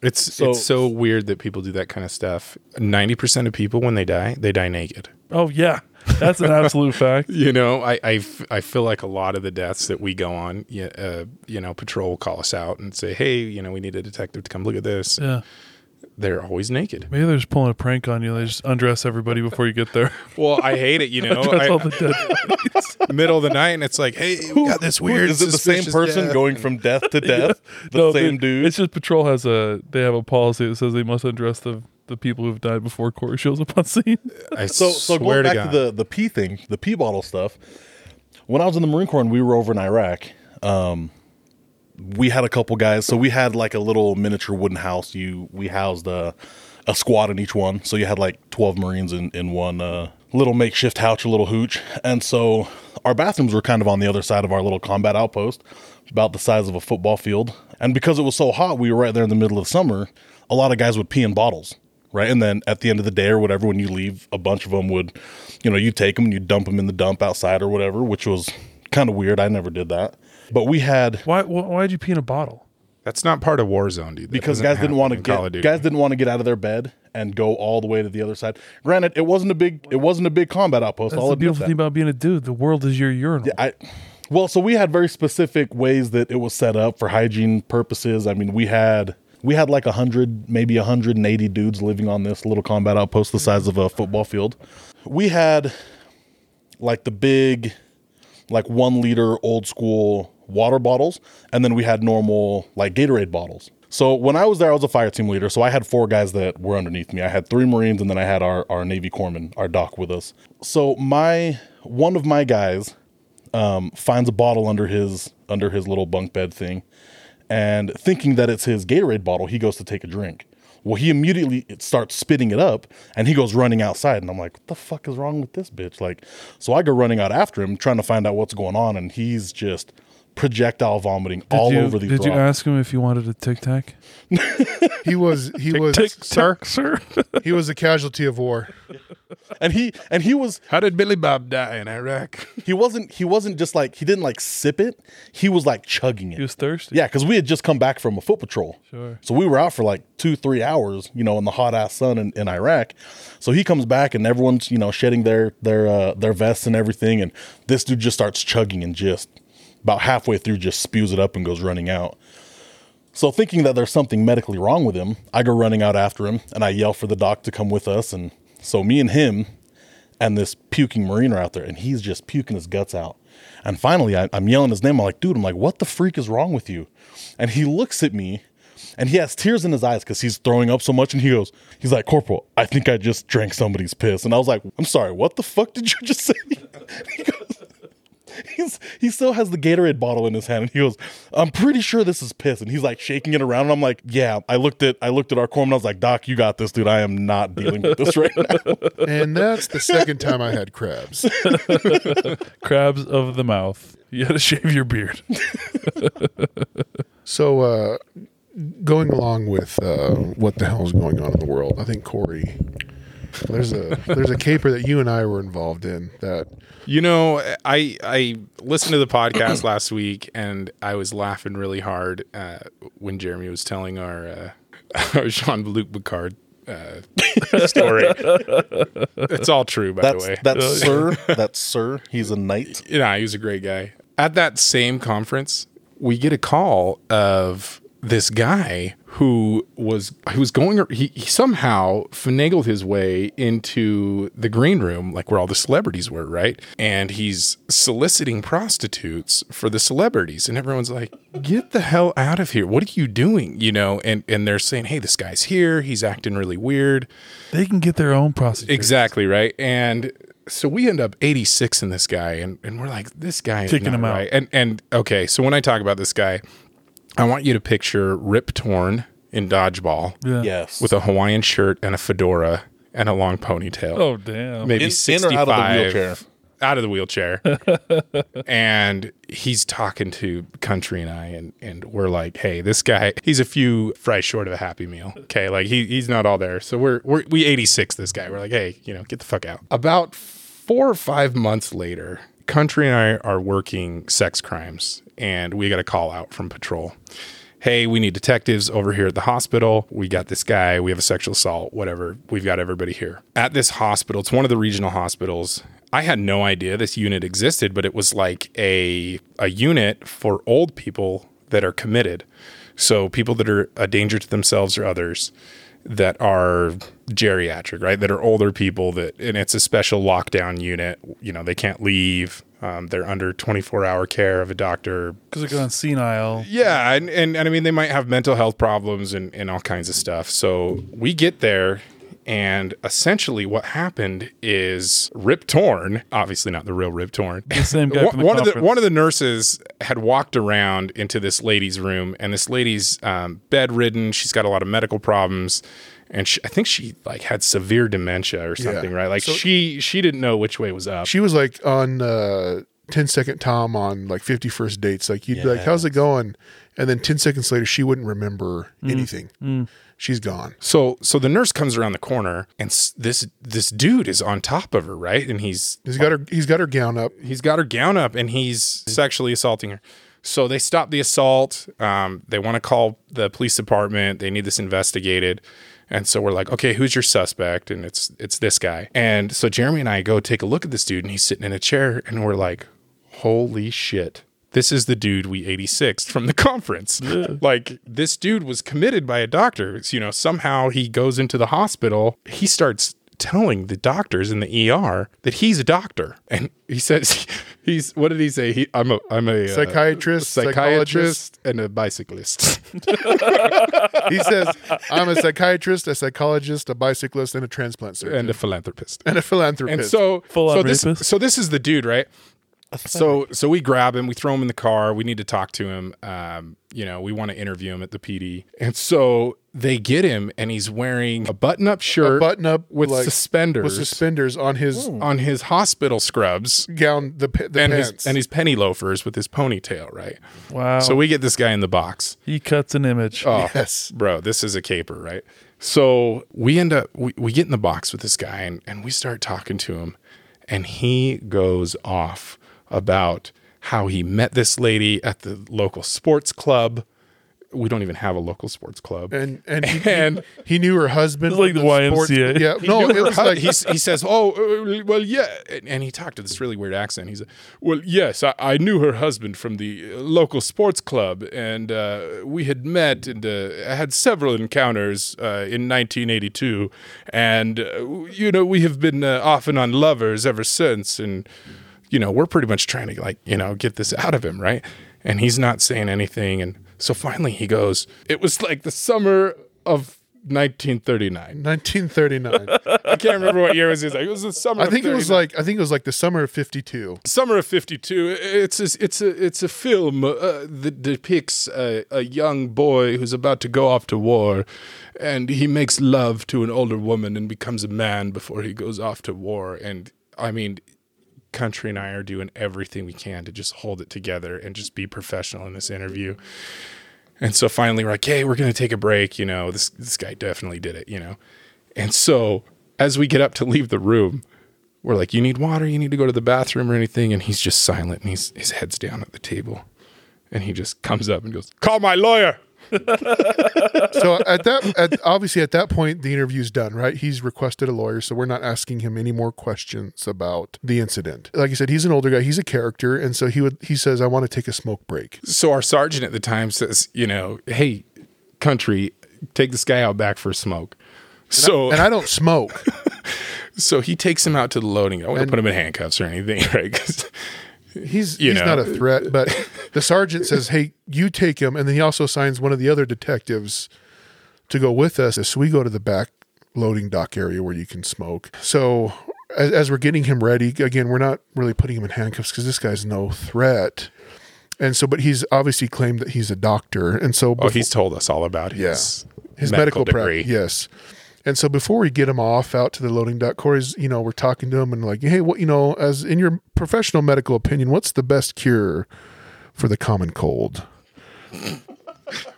It's so weird that people do that kind of stuff. 90% of people, when they die naked. Oh, yeah. That's an absolute fact. I feel like a lot of the deaths that we go on, patrol call us out and say, hey, we need a detective to come look at this. Yeah. They're always naked. Maybe they're just pulling a prank on you. They just undress everybody before you get there. Well, I hate it, all the dead. Middle of the night, and it's like, hey, we got this weird. Is it the same person going from death to death? Yeah. The same dude? It's just patrol they have a policy that says they must undress the people who've died before Kory shows up on scene. Going back to the pee thing, the pee bottle stuff, when I was in the Marine Corps and we were over in Iraq, we had a couple guys, so we had like a little miniature wooden house. We housed a squad in each one, so you had like 12 Marines in one little makeshift houch or little hooch. And so our bathrooms were kind of on the other side of our little combat outpost, about the size of a football field. And because it was so hot, we were right there in the middle of summer. A lot of guys would pee in bottles, right? And then at the end of the day or whatever, when you leave, a bunch of them would, you take them and you dump them in the dump outside or whatever, which was kind of weird. I never did that. But we had why did you pee in a bottle? That's not part of war zone, dude. Because guys didn't want to get out of their bed and go all the way to the other side. Granted, it wasn't a big combat outpost. That's the beautiful thing about being a dude. The world is your urinal. Yeah, so we had very specific ways that it was set up for hygiene purposes. I mean, we had We had like 100, maybe 180 dudes living on this little combat outpost the size of a football field. We had like the big, like 1 liter old school water bottles. And then we had normal like Gatorade bottles. So when I was there, I was a fire team leader. So I had 4 guys that were underneath me. I had 3 Marines and then I had our Navy corpsman, our doc with us. So one of my guys finds a bottle under his little bunk bed thing. And thinking that it's his Gatorade bottle, he goes to take a drink. Well, he immediately starts spitting it up and he goes running outside. And I'm like, what the fuck is wrong with this bitch? Like, so I go running out after him, trying to find out what's going on. And he's just projectile vomiting all over the ground. Did you ask him if he wanted a Tic Tac? He was, sir. He was a casualty of war. And he was. How did Billy Bob die in Iraq? He wasn't just like, he didn't like sip it. He was like chugging it. He was thirsty. Yeah, because we had just come back from a foot patrol. Sure. So we were out for like 2-3 hours, you know, in the hot ass sun in Iraq. So he comes back and everyone's, you know, shedding their vests and everything. And this dude just starts chugging and just. About halfway through just spews it up and goes running out. So thinking that there's something medically wrong with him, I go running out after him and I yell for the doc to come with us. And so me and him and this puking Marine are out there and he's just puking his guts out. And finally I'm yelling his name. I'm like, dude, what the freak is wrong with you? And he looks at me and he has tears in his eyes because he's throwing up so much. And he's like, Corporal, I think I just drank somebody's piss. And I was like, I'm sorry, what the fuck did you just say? He goes, He still has the Gatorade bottle in his hand and he goes, I'm pretty sure this is piss. And he's like shaking it around and I'm like, yeah, I looked at our corpsman and I was like, Doc, you got this, dude. I am not dealing with this right now. And that's the second time I had crabs. Crabs of the mouth. You had to shave your beard. So going along with what the hell is going on in the world, I think Kory... There's a caper that you and I were involved in that, you know, I listened to the podcast last week and I was laughing really hard when Jeremy was telling our Jean-Luc Picard story. It's all true, by the way. That's sir. He's a knight. Yeah, he was a great guy. At that same conference, we get a call of this guy who somehow finagled his way into the green room, like where all the celebrities were, right? And he's soliciting prostitutes for the celebrities. And everyone's like, get the hell out of here. What are you doing? You know, and they're saying, hey, this guy's here. He's acting really weird. They can get their own prostitutes. Exactly, right? And so we end up 86 in this guy. And we're like, this guy is kicking him out. Right. And okay, so when I talk about this guy, I want you to picture Rip Torn in Dodgeball. Yeah. Yes. With a Hawaiian shirt and a fedora and a long ponytail. Oh, damn. Maybe 65. In or out of the wheelchair? Out of the wheelchair. And he's talking to Country and I, and we're like, hey, this guy, he's a few fries short of a Happy Meal. Okay, like he's not all there. So we 86 this guy. We're like, hey, you know, get the fuck out. About 4 or 5 months later, Country and I are working sex crimes, and we got a call out from patrol. Hey, we need detectives over here at the hospital. We got this guy. We have a sexual assault, whatever. We've got everybody here. At this hospital, it's one of the regional hospitals. I had no idea this unit existed, but it was like a unit for old people that are committed. So people that are a danger to themselves or others, that are geriatric, right? That are older people and it's a special lockdown unit. You know, they can't leave. They're under 24-hour care of a doctor. Because they're going senile. Yeah, and I mean, they might have mental health problems and all kinds of stuff. So we get there, and essentially what happened is Rip Torn, obviously not the real Rip Torn. The same guy from the conference. One of the nurses had walked around into this lady's room, and this lady's bedridden. She's got a lot of medical problems. And I think she like had severe dementia or something, right? Like so, she didn't know which way was up. She was like on 10-second Tom on like 51st dates. Like you'd be like, how's it going? And then 10 seconds later, she wouldn't remember anything. Mm. She's gone. So the nurse comes around the corner, and this dude is on top of her, right? And he's got her gown up. He's got her gown up, and he's sexually assaulting her. So they stop the assault. They want to call the police department. They need this investigated. And so we're like, okay, who's your suspect? And it's this guy. And so Jeremy and I go take a look at this dude, and he's sitting in a chair, and we're like, holy shit. this is the dude we 86'd from the conference. Like, this dude was committed by a doctor. You know, somehow he goes into the hospital. He starts telling the doctors in the ER that he's a doctor. And he says, he's, what did he say? I'm a psychiatrist and a bicyclist. He says, I'm a psychiatrist, a psychologist, a bicyclist, and a transplant surgeon. And a philanthropist. And so this is the dude, right? So we grab him, we throw him in the car. We need to talk to him. You know, we want to interview him at the PD. And so they get him, and he's wearing a button-up shirt, with suspenders on his hospital scrubs gown, the pants, and his penny loafers with his ponytail. Right? Wow. So we get this guy in the box. He cuts an image. Oh, yes, bro, this is a caper, right? So we end up we get in the box with this guy, and we start talking to him, and he goes off about how he met this lady at the local sports club. We don't even have a local sports club. And he knew her husband. Like the YMCA. Yeah. No, it was like, he says, oh, well, yeah. And he talked to this really weird accent. He said, well, yes, I knew her husband from the local sports club. And we had met and had several encounters in 1982. And, you know, we have been off and on lovers ever since. And, you know, we're pretty much trying to, like, you know, get this out of him, right? And he's not saying anything. And so finally he goes, it was like the summer of 1939. I can't remember what year it was. He's like, it was the summer of 39. I think it was like the summer of 52. It's a film that depicts a young boy who's about to go off to war, and he makes love to an older woman and becomes a man before he goes off to war. And I mean, Country and I are doing everything we can to just hold it together and just be professional in this interview. And so finally we're like, hey, we're going to take a break. You know, this guy definitely did it, you know? And so as we get up to leave the room, we're like, you need water? You need to go to the bathroom or anything? And he's just silent, and his head's down at the table. And he just comes up and goes, call my lawyer. So obviously at that point the interview's done, right? He's requested a lawyer, so we're not asking him any more questions about the incident. Like I said, he's an older guy, he's a character, and so he says, I want to take a smoke break. So our sergeant at the time says, you know, hey, Country, take this guy out back for a smoke. And I don't smoke. So he takes him out to the loading. I wouldn't put him in handcuffs or anything, right? 'Cause He's not a threat, but the sergeant says, hey, you take him. And then he also assigns one of the other detectives to go with us. So we go to the back loading dock area where you can smoke. So as we're getting him ready, again, we're not really putting him in handcuffs because this guy's no threat. And so, but he's obviously claimed that he's a doctor. And so he's told us all about his medical degree. Yes. And so before we get him off out to the loading dock, Kory's, you know, we're talking to him and like, hey, what, you know, as in your professional medical opinion, what's the best cure for the common cold?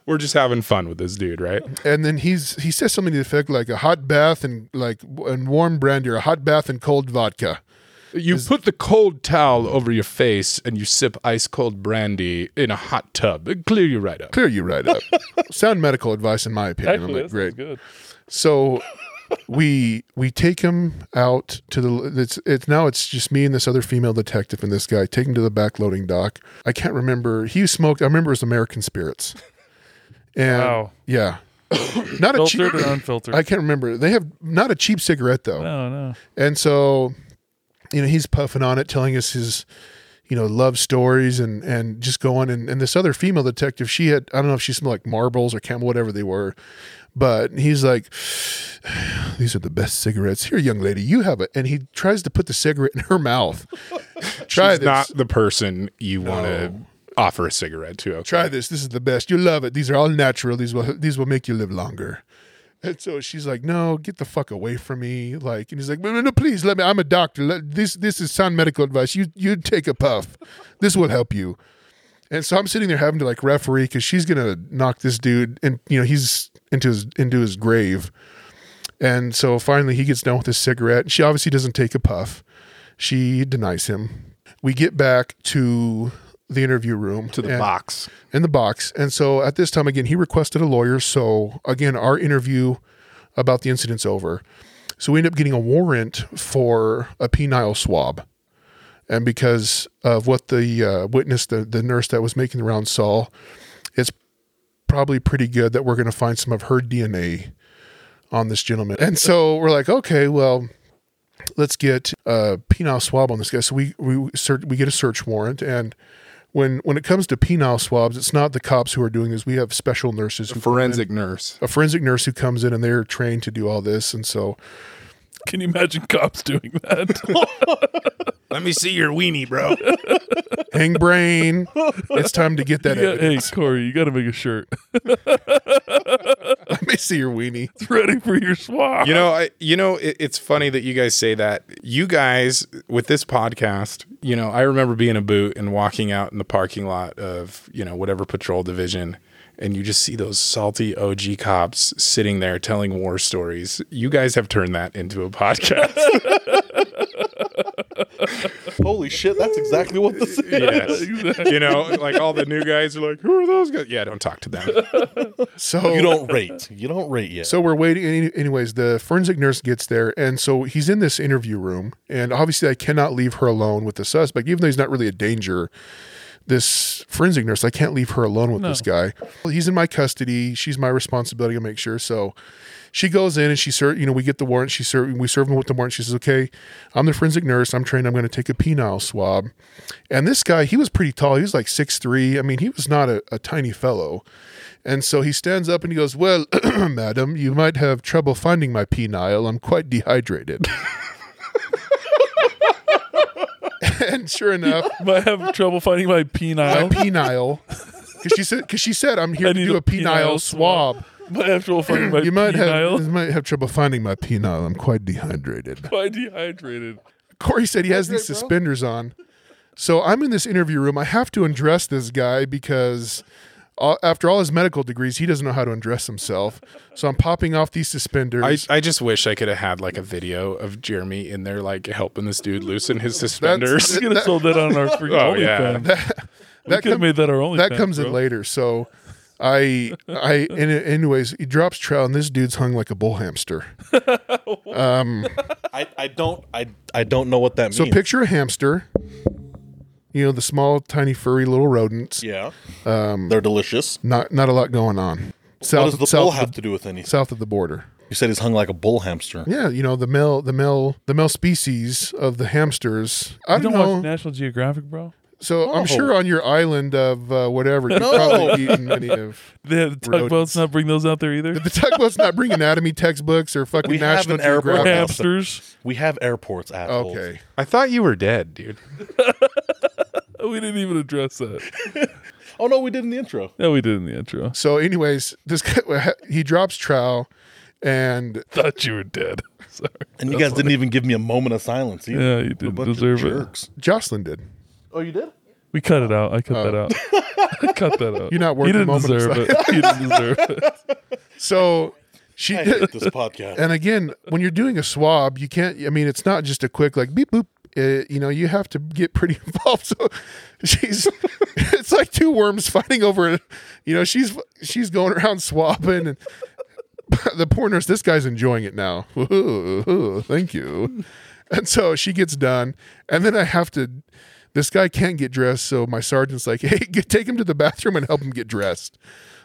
We're just having fun with this dude, right? And then he says something to the effect like a hot bath and warm brandy, or a hot bath and cold vodka. You put the cold towel over your face and you sip ice cold brandy in a hot tub. It'll clear you right up. Sound medical advice, in my opinion. Actually, I'm like, great. Good. So we take him out to the, it's just me and this other female detective and this guy. Take him to the back loading dock. I can't remember. He smoked, I remember it was American Spirits. And wow. Yeah. Not a cheap, filtered or unfiltered. I can't remember. They have not a cheap cigarette though. No. And so, you know, he's puffing on it, telling us his, you know, love stories and just going. And this other female detective, she had, I don't know if she smelled like marbles or camel, whatever they were. But he's like, these are the best cigarettes. Here, young lady, you have it. And he tries to put the cigarette in her mouth. Try She's this. Not the person you want to offer a cigarette to. Okay. Try this. This is the best. You'll love it. These are all natural. These will make you live longer. And so she's like, no, get the fuck away from me. Like, and he's like, no, please let me. I'm a doctor. This is sound medical advice. You take a puff. This will help you. And so I'm sitting there having to like referee because she's gonna knock this dude, and you know he's into his grave. And so finally he gets done with his cigarette, and she obviously doesn't take a puff. She denies him. We get back to the interview room, to the box. And so at this time again he requested a lawyer. So again our interview about the incident's over. So we end up getting a warrant for a penile swab. and because of what the witness, the nurse that was making the round saw, it's probably pretty good that we're going to find some of her DNA on this gentleman. And so we're like, okay, well, let's get a penile swab on this guy. So we get a search warrant, and when it comes to penile swabs, it's not the cops who are doing this. We have special nurses. A forensic nurse who comes in, and they're trained to do all this. And so, can you imagine cops doing that? Let me see your weenie, bro. Hang brain. It's time to get that evidence. Hey, Kory, you got to make a shirt. Let me see your weenie. It's ready for your swab. It's funny that you guys say that. You guys, with this podcast, I remember being a boot and walking out in the parking lot of, whatever patrol division, and you just see those salty OG cops sitting there telling war stories. You guys have turned that into a podcast. Holy shit, that's exactly what this is. Yes. Exactly. All the new guys are like, who are those guys? Yeah, don't talk to them. So you don't rate. You don't rate yet. So we're waiting. Anyways, the forensic nurse gets there, and so he's in this interview room, and obviously I cannot leave her alone with the suspect, even though he's not really a danger. This forensic nurse, I can't leave her alone with this guy. He's in my custody. She's my responsibility to make sure. So she goes in and she we get the warrant. We serve him with the warrant. She says, okay, I'm the forensic nurse. I'm trained. I'm going to take a penile swab. And this guy, he was pretty tall. He was like 6'3". I mean, he was not a tiny fellow. And so he stands up and he goes, well, madam, you might have trouble finding my penile. I'm quite dehydrated. And sure enough, I have trouble finding my penile. Because she said, I'm here to do a penile swab. Might have trouble finding my penile. You might have trouble finding my penile. I'm quite dehydrated. Kory said he has these suspenders on. So I'm in this interview room. I have to undress this guy because after all his medical degrees, he doesn't know how to undress himself. So I'm popping off these suspenders. I just wish I could have had a video of Jeremy in there helping this dude loosen his suspenders. We could have sold that on our freaking OnlyFans. That could have made that our OnlyFans. That comes in later. So anyways, he drops trout and this dude's hung like a bull hamster. I don't know what that means. So picture a hamster. The small, tiny, furry little rodents. Yeah. They're delicious. Not a lot going on. What does the bull have to do with anything? South of the border. You said he's hung like a bull hamster. Yeah, the male species of the hamsters. You don't watch National Geographic, bro? So no. I'm sure on your island of whatever, you've probably eaten many of. The tugboats not bring those out there either? Did the tugboats not bring anatomy textbooks or fucking National Geographic? Hamsters. We have airports, assholes. Okay. I thought you were dead, dude. We didn't even address that. Oh, no, we did in the intro. Yeah, we did in the intro. So anyways, this guy, he drops trowel and... Thought you were dead. Sorry. And you guys didn't even give me a moment of silence either. Yeah, you didn't deserve it. Jocelyn did. Oh, you did? We cut it out. I cut that out. I cut that out. You're not worth the moment. You didn't deserve it. So... I hate this podcast. And again, when you're doing a swab, you can't... I mean, it's not just a quick beep, boop. You have to get pretty involved. So it's like two worms fighting over, she's going around swabbing and the poor nurse, this guy's enjoying it now. Ooh, thank you. And so she gets done. And then this guy can't get dressed. So my sergeant's like, hey, take him to the bathroom and help him get dressed.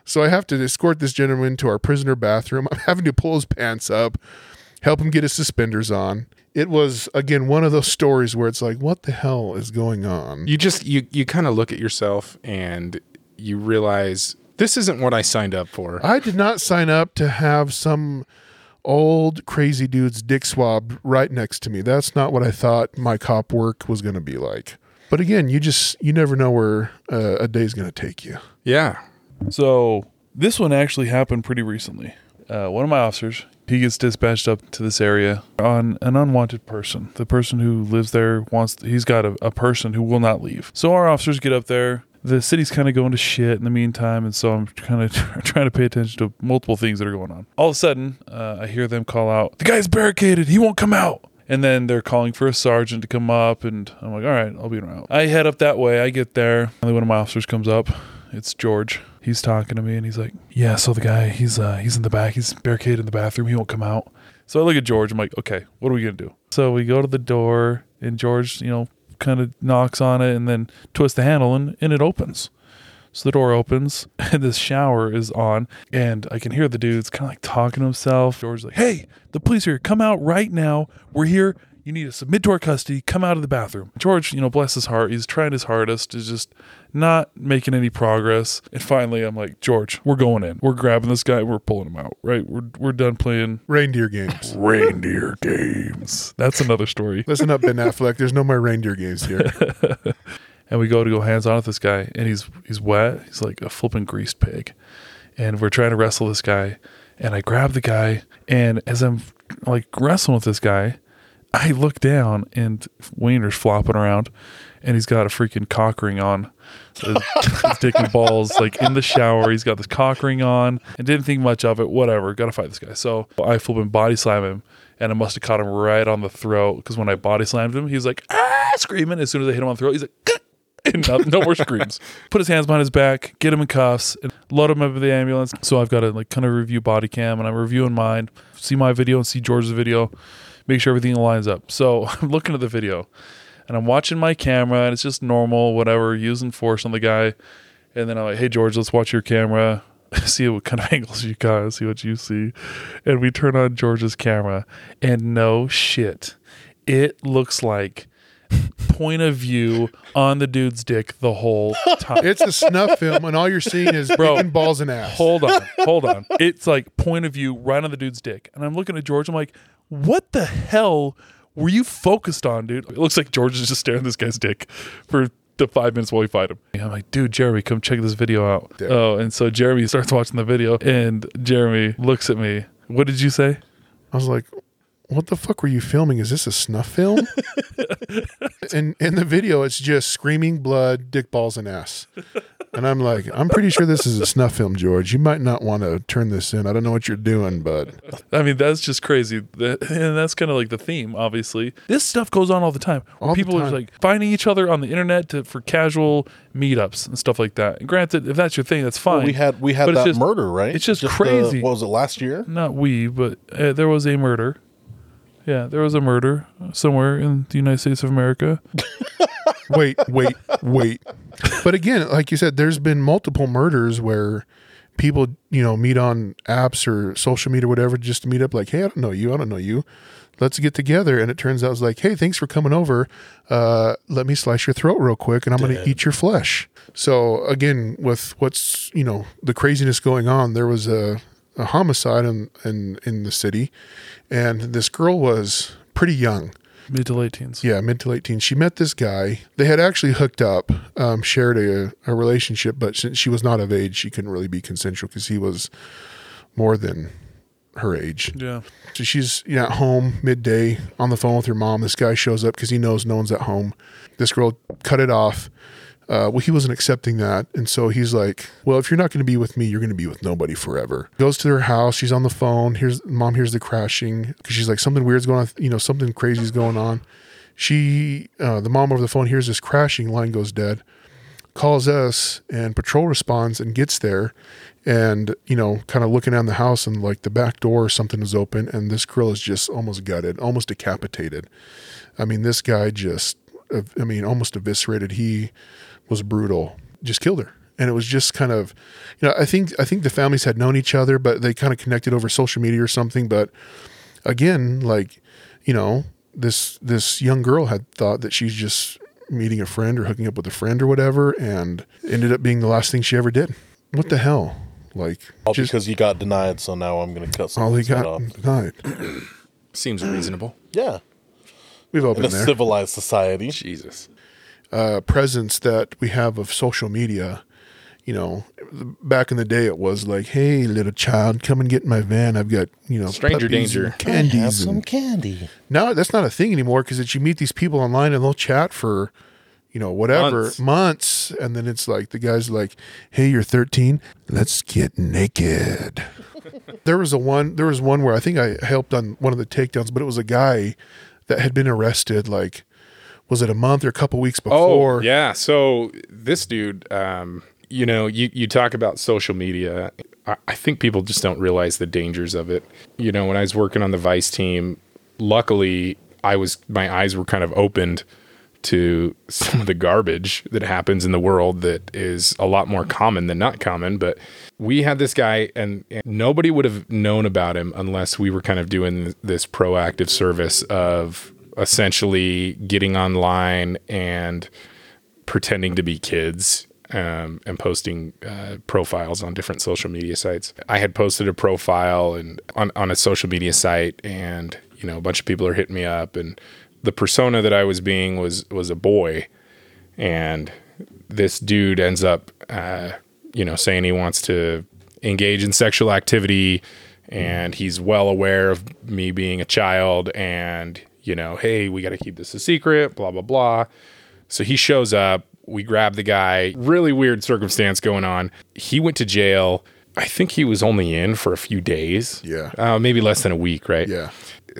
So I have to escort this gentleman to our prisoner bathroom. I'm having to pull his pants up, help him get his suspenders on. It was, again, one of those stories where it's like, what the hell is going on? You just, you kind of look at yourself and you realize, this isn't what I signed up for. I did not sign up to have some old crazy dude's dick swab right next to me. That's not what I thought my cop work was going to be like. But again, you never know where a day's going to take you. Yeah. So this one actually happened pretty recently. One of my officers... He gets dispatched up to this area on an unwanted person. The person who lives there he's got a person who will not leave. So our officers get up there. The city's kind of going to shit in the meantime. And so I'm kind of trying to pay attention to multiple things that are going on. All of a sudden, I hear them call out, the guy's barricaded. He won't come out. And then they're calling for a sergeant to come up. And I'm like, all right, I'll be around. I head up that way. I get there. Finally, one of my officers comes up. It's George. He's talking to me and he's like, yeah, so the guy, he's in the back. He's barricaded in the bathroom. He won't come out. So I look at George. I'm like, okay, what are we going to do? So we go to the door and George, kind of knocks on it and then twists the handle and it opens. So the door opens and this shower is on and I can hear the dude's kind of like talking to himself. George's like, hey, the police are here. Come out right now. We're here. You need to submit to our custody. Come out of the bathroom. George, you know, bless his heart. He's trying his hardest. He's just not making any progress. And finally, I'm like, George, we're going in. We're grabbing this guy. We're pulling him out, right? We're done playing. Reindeer games. Reindeer games. That's another story. Listen up, Ben Affleck. There's no more reindeer games here. And we go hands-on with this guy, and he's wet. He's like a flipping greased pig. And we're trying to wrestle this guy, and I grab the guy, and as I'm like wrestling with this guy, I look down, and Wiener's flopping around, and he's got a freaking cock ring on. His dick and balls, like in the shower, he's got this cock ring on, and didn't think much of it. Whatever, gotta fight this guy. So I flipping body slam him, and I must have caught him right on the throat, because when I body slammed him, he was like, ah, screaming. As soon as I hit him on the throat, he's like, Gah! And no more screams. Put his hands behind his back, get him in cuffs, and load him up in the ambulance. So I've got to like kind of review body cam, and I'm reviewing mine, see my video and see George's video, make sure everything lines up. So I'm looking at the video, and I'm watching my camera, and it's just normal, whatever, using force on the guy. And then I'm like, hey, George, let's watch your camera, see what kind of angles you got, see what you see. And we turn on George's camera, and no shit, it looks like point of view on the dude's dick the whole time. It's a snuff film, and all you're seeing is freaking balls and ass. Hold on. It's like point of view right on the dude's dick. And I'm looking at George. I'm like, what the hell were you focused on, dude? It looks like George is just staring at this guy's dick for the 5 minutes while we fight him. And I'm like, dude, Jeremy, come check this video out. Yeah. Oh, and so Jeremy starts watching the video, and Jeremy looks at me. What did you say? I was like, what the fuck were you filming? Is this a snuff film? And in the video, it's just screaming blood, dick, balls, and ass. And I'm like, I'm pretty sure this is a snuff film, George. You might not want to turn this in. I don't know what you're doing, but I mean, that's just crazy. And that's kind of like the theme, obviously. This stuff goes on all the time. People are like finding each other on the internet for casual meetups and stuff like that. And granted, if that's your thing, that's fine. Well, we had that murder, right? It's just crazy. What was it, last year? Not we, but there was a murder. Yeah, there was a murder somewhere in the United States of America. Wait. But again, like you said, there's been multiple murders where people, you know, meet on apps or social media or whatever just to meet up like, hey, I don't know you. Let's get together. And it turns out it's like, hey, thanks for coming over. Let me slice your throat real quick, and I'm going to eat your flesh. So again, with what's, you know, the craziness going on, there was a homicide in the city, and this girl was pretty young, mid to late teens. She met this guy. They had actually hooked up, shared a relationship, but since she was not of age, she couldn't really be consensual because he was more than her age. Yeah. So she's at home midday on the phone with her mom. This guy shows up because he knows no one's at home. This girl cut it off. Well, he wasn't accepting that. And so he's like, well, if you're not going to be with me, you're going to be with nobody forever. Goes to their house. She's on the phone. Mom hears the crashing, because she's like, something weird's going on. You know, something crazy's going on. She, the mom over the phone hears this crashing. Line goes dead. Calls us, and patrol responds and gets there. And, you know, kind of looking down the house, and like the back door or something is open. And this girl is just almost gutted, almost decapitated. I mean, this guy just, I mean, almost eviscerated. He was brutal, just killed her. And it was just kind of, you know, I think the families had known each other, but they kind of connected over social media or something. But again, like, you know, this young girl had thought that she's just meeting a friend or hooking up with a friend or whatever, and ended up being the last thing she ever did. What the hell? Like, all just because he got denied, so now I'm going to cut something off. Denied. Seems reasonable. Yeah. We've all been there. In a civilized society. Jesus. Presence that we have of social media, you know, back in the day it was like, hey, little child, come and get in my van. I've got, you know, stranger danger candies. I have some candy. Now that's not a thing anymore, because you meet these people online and they'll chat for, you know, whatever months, and then it's like the guy's like, hey, you're 13, let's get naked. There was one where I think I helped on one of the takedowns, but it was a guy that had been arrested like, was it a month or a couple weeks before? Oh, yeah. So this dude, you know, you talk about social media. I think people just don't realize the dangers of it. You know, when I was working on the Vice team, luckily my eyes were kind of opened to some of the garbage that happens in the world that is a lot more common than not common. But we had this guy, and nobody would have known about him unless we were kind of doing this proactive service of essentially getting online and pretending to be kids and posting profiles on different social media sites. I had posted a profile and on a social media site, and you know, a bunch of people are hitting me up, and the persona that I was being was a boy, and this dude ends up, saying he wants to engage in sexual activity, and he's well aware of me being a child, and, you know, hey, we got to keep this a secret, blah, blah, blah. So he shows up, we grab the guy, really weird circumstance going on. He went to jail. I think he was only in for a few days. Yeah. Maybe less than a week, right? Yeah.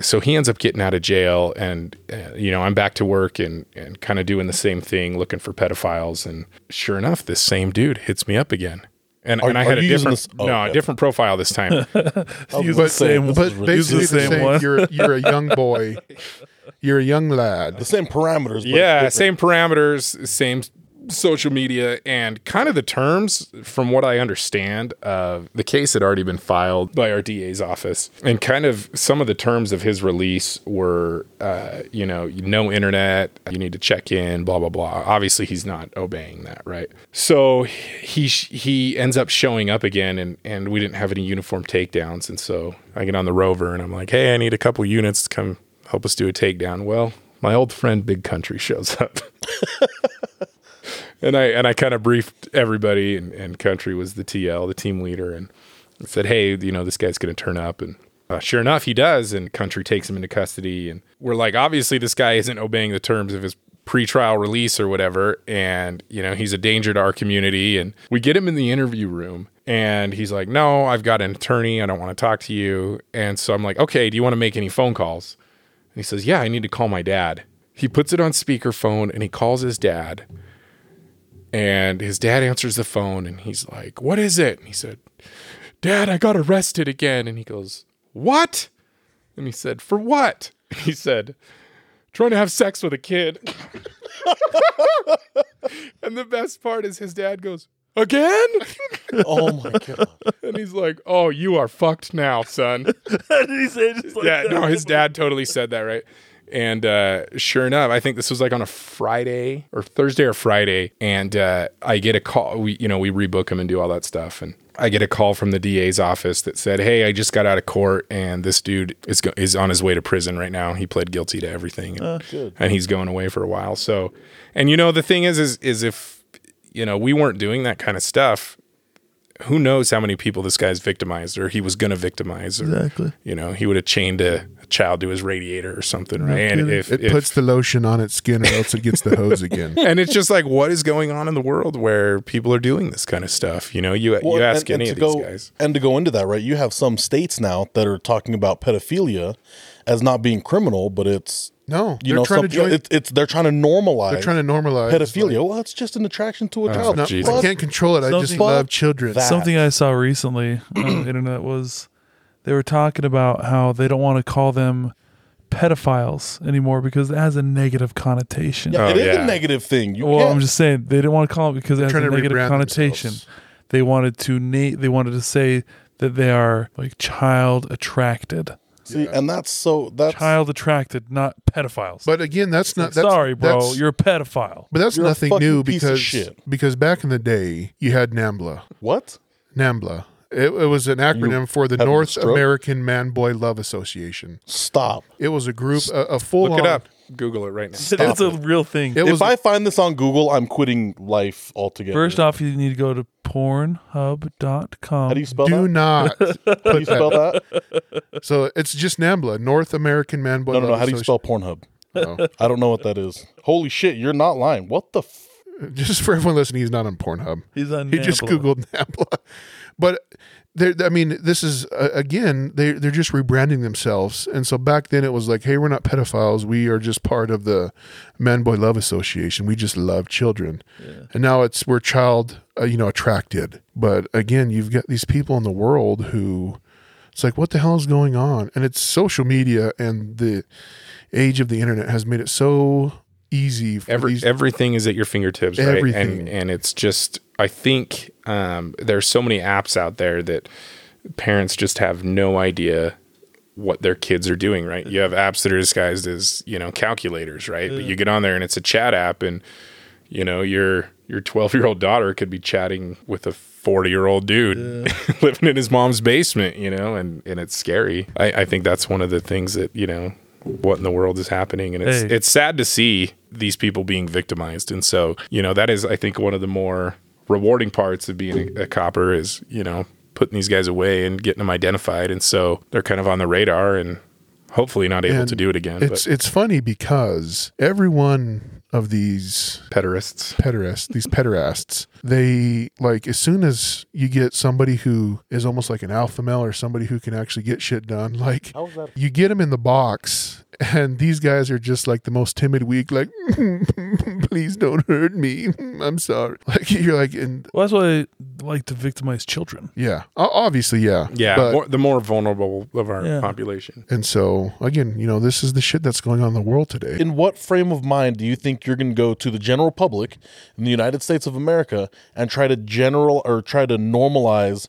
So he ends up getting out of jail, and, I'm back to work and kind of doing the same thing, looking for pedophiles. And sure enough, this same dude hits me up again. And I had a different profile this time. But basically the same one. You're a young boy. You're a young lad. The same parameters. Same parameters, same social media, and kind of the terms, from what I understand, the case had already been filed by our DA's office, and kind of some of the terms of his release were, no internet, you need to check in, blah, blah, blah. Obviously he's not obeying that, right? So he ends up showing up again, and we didn't have any uniform takedowns. And so I get on the rover and I'm like, hey, I need a couple units to come help us do a takedown. Well, my old friend Big Country shows up. And I kind of briefed everybody, and Country was the TL, the team leader, and said, hey, this guy's going to turn up. And sure enough, he does. And Country takes him into custody. And we're like, obviously, this guy isn't obeying the terms of his pretrial release or whatever. And, he's a danger to our community. And we get him in the interview room. And he's like, no, I've got an attorney. I don't want to talk to you. And so I'm like, okay, do you want to make any phone calls? And he says, yeah, I need to call my dad. He puts it on speakerphone and he calls his dad. And his dad answers the phone, and he's like, what is it? And he said, Dad, I got arrested again. And he goes, what? And he said, for what? And he said, trying to have sex with a kid. And the best part is his dad goes, again? Oh, my God. And he's like, oh, you are fucked now, son. Did he say it just like that? No, his dad totally said that, right? And sure enough, I think this was like on a Friday or Thursday or Friday. And I get a call. We rebook him and do all that stuff. And I get a call from the DA's office that said, hey, I just got out of court, and this dude is on his way to prison right now. He pled guilty to everything. And he's going away for a while. So, and the thing is if, we weren't doing that kind of stuff, who knows how many people this guy's victimized, or he was going to victimize, or, exactly. He would have chained a child to his radiator or something, right? And if it puts the lotion on its skin, or else it gets the hose again. And it's just like, what is going on in the world where people are doing this kind of stuff? You ask any of these guys. And to go into that, right, you have some states now that are talking about pedophilia as not being criminal, but it's... No, they're trying to normalize pedophilia. Well, it's just an attraction to a child. I can't control it. I just love children. Something I saw recently on the internet was they were talking about how they don't want to call them pedophiles anymore because it has a negative connotation. Yeah, it is a negative thing. I'm just saying they didn't want to call it because it has a negative connotation. They wanted to say that they are like child attracted. See, yeah. And that's child attracted, not pedophiles. But again, sorry, bro, you're a pedophile. But that's nothing new because back in the day you had NAMBLA. What? NAMBLA. It was an acronym for the North American Man-Boy Love Association. Stop. It was a group, a full-on... Look it up. Google it right now. It's a real thing. If I find this on Google, I'm quitting life altogether. First off, you need to go to pornhub.com. How do you spell that? Do not. How do you spell that? So it's just NAMBLA, North American Man-Boy Love Association. No. How do you spell Pornhub? Oh. I don't know what that is. Holy shit, you're not lying. What the... Just for everyone listening, he's not on Pornhub. He's on NAMBLA. He just Googled NAMBLA. But this is, again, they're just rebranding themselves. And so back then it was like, hey, we're not pedophiles. We are just part of the Man-Boy Love Association. We just love children. Yeah. And now we're child, attracted. But again, you've got these people in the world who it's like, what the hell is going on? And it's social media, and the age of the internet has made it so easy. Everything is at your fingertips, right? Everything. And it's just, I think there's so many apps out there that parents just have no idea what their kids are doing, right? You have apps that are disguised as, you know, calculators, right? Yeah. But you get on there and it's a chat app, and, you know, your 12-year-old daughter could be chatting with a 40-year-old dude, yeah, living in his mom's basement, you know, and it's scary. I think that's one of the things that, you know, what in the world is happening. And it's sad to see these people being victimized. And so, you know, that is, I think, one of the more rewarding parts of being a copper is, you know, putting these guys away and getting them identified. And so they're kind of on the radar and hopefully not able to do it again. It's funny because every one of these pederasts, they, like, as soon as you get somebody who is almost like an alpha male or somebody who can actually get shit done, like, you get them in the box and these guys are just like the most timid, weak, like, please don't hurt me, I'm sorry. Like, you're like, well, that's why they like to victimize children. Yeah, obviously, yeah. Yeah, the more vulnerable of our population. And so, again, you know, this is the shit that's going on in the world today. In what frame of mind do you think you're going to go to the general public in the United States of America and try to normalize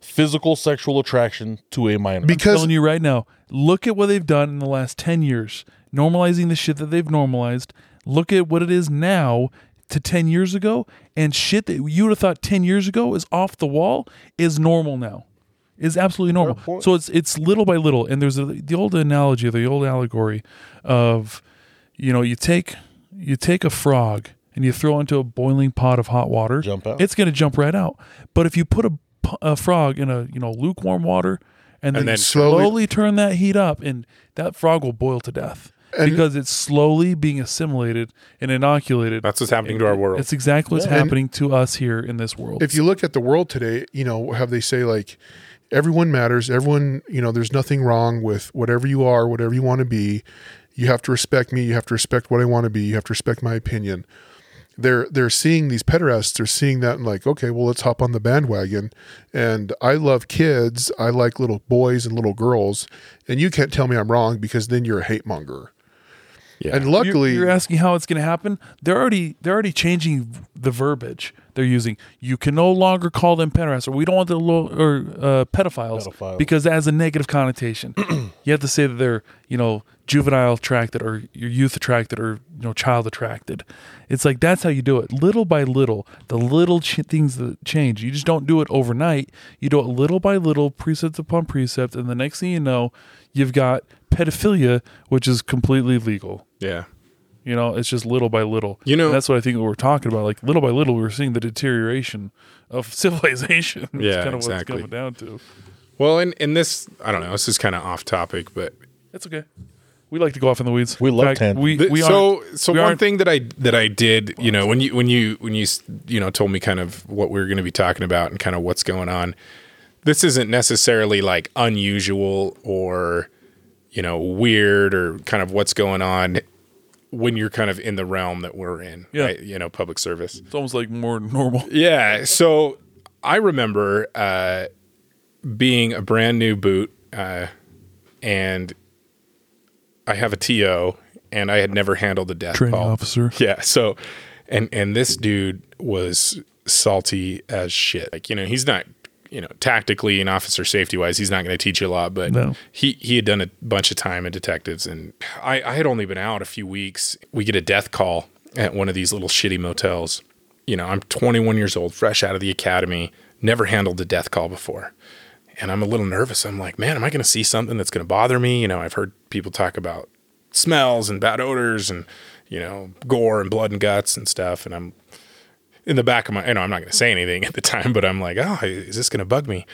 physical sexual attraction to a minor? Because I'm telling you right now, look at what they've done in the last 10 years, normalizing the shit that they've normalized. Look at what it is now to 10 years ago, and shit that you would have thought 10 years ago is off the wall is normal now. Is absolutely normal. So it's little by little. And there's the old analogy, the old allegory of, you know, you take a frog and you throw into a boiling pot of hot water, jump out. It's going to jump right out. But if you put a frog in a, you know, lukewarm water and then slowly turn that heat up, and that frog will boil to death. Because it's slowly being assimilated and inoculated. That's what's happening to our world. It's exactly what's happening to us here in this world. If you look at the world today, you know, have they say, like, everyone matters. Everyone, you know, there's nothing wrong with whatever you are, whatever you want to be. You have to respect me. You have to respect what I want to be. You have to respect my opinion. They're seeing these pederasts. They're seeing that and like, okay, well, let's hop on the bandwagon. And I love kids. I like little boys and little girls. And you can't tell me I'm wrong, because then you're a hate monger. Yeah. And luckily, you're asking how it's going to happen. They're already changing the verbiage they're using. You can no longer call them pederasts, or we don't want the pedophiles because that has a negative connotation. You have to say that they're, you know, juvenile attracted, or your youth attracted, or, you know, child attracted. It's like, that's how you do it, little by little. The little things that change. You just don't do it overnight. You do it little by little, precept upon precept, and the next thing you know, you've got pedophilia, which is completely legal. Yeah. You know, it's just little by little. You know, and that's what I think we're talking about. Like, little by little, we're seeing the deterioration of civilization. Yeah, kind of exactly. What it's coming down to. Well, and this, I don't know, this is kind of off topic, but it's okay. We like to go off in the weeds. We love tangents. One thing that I did, you know, when you told me kind of what we were going to be talking about and kind of what's going on. This isn't necessarily like unusual or, you know, weird or kind of what's going on when you're kind of in the realm that we're in, right? You know, public service. It's almost like more normal. Yeah. So I remember being a brand new boot and I have a TO, and I had never handled a death training call. Officer. Yeah. So, and this dude was salty as shit. Like, you know, he's not, you know, tactically and officer safety wise, he's not going to teach you a lot, but he had done a bunch of time in detectives, and I had only been out a few weeks. We get a death call at one of these little shitty motels. You know, I'm 21 years old, fresh out of the academy, never handled a death call before. And I'm a little nervous. I'm like, man, am I going to see something that's going to bother me? You know, I've heard people talk about smells and bad odors and, you know, gore and blood and guts and stuff. And I'm in the back of my, you know, I'm not going to say anything at the time, but I'm like, oh, is this going to bug me?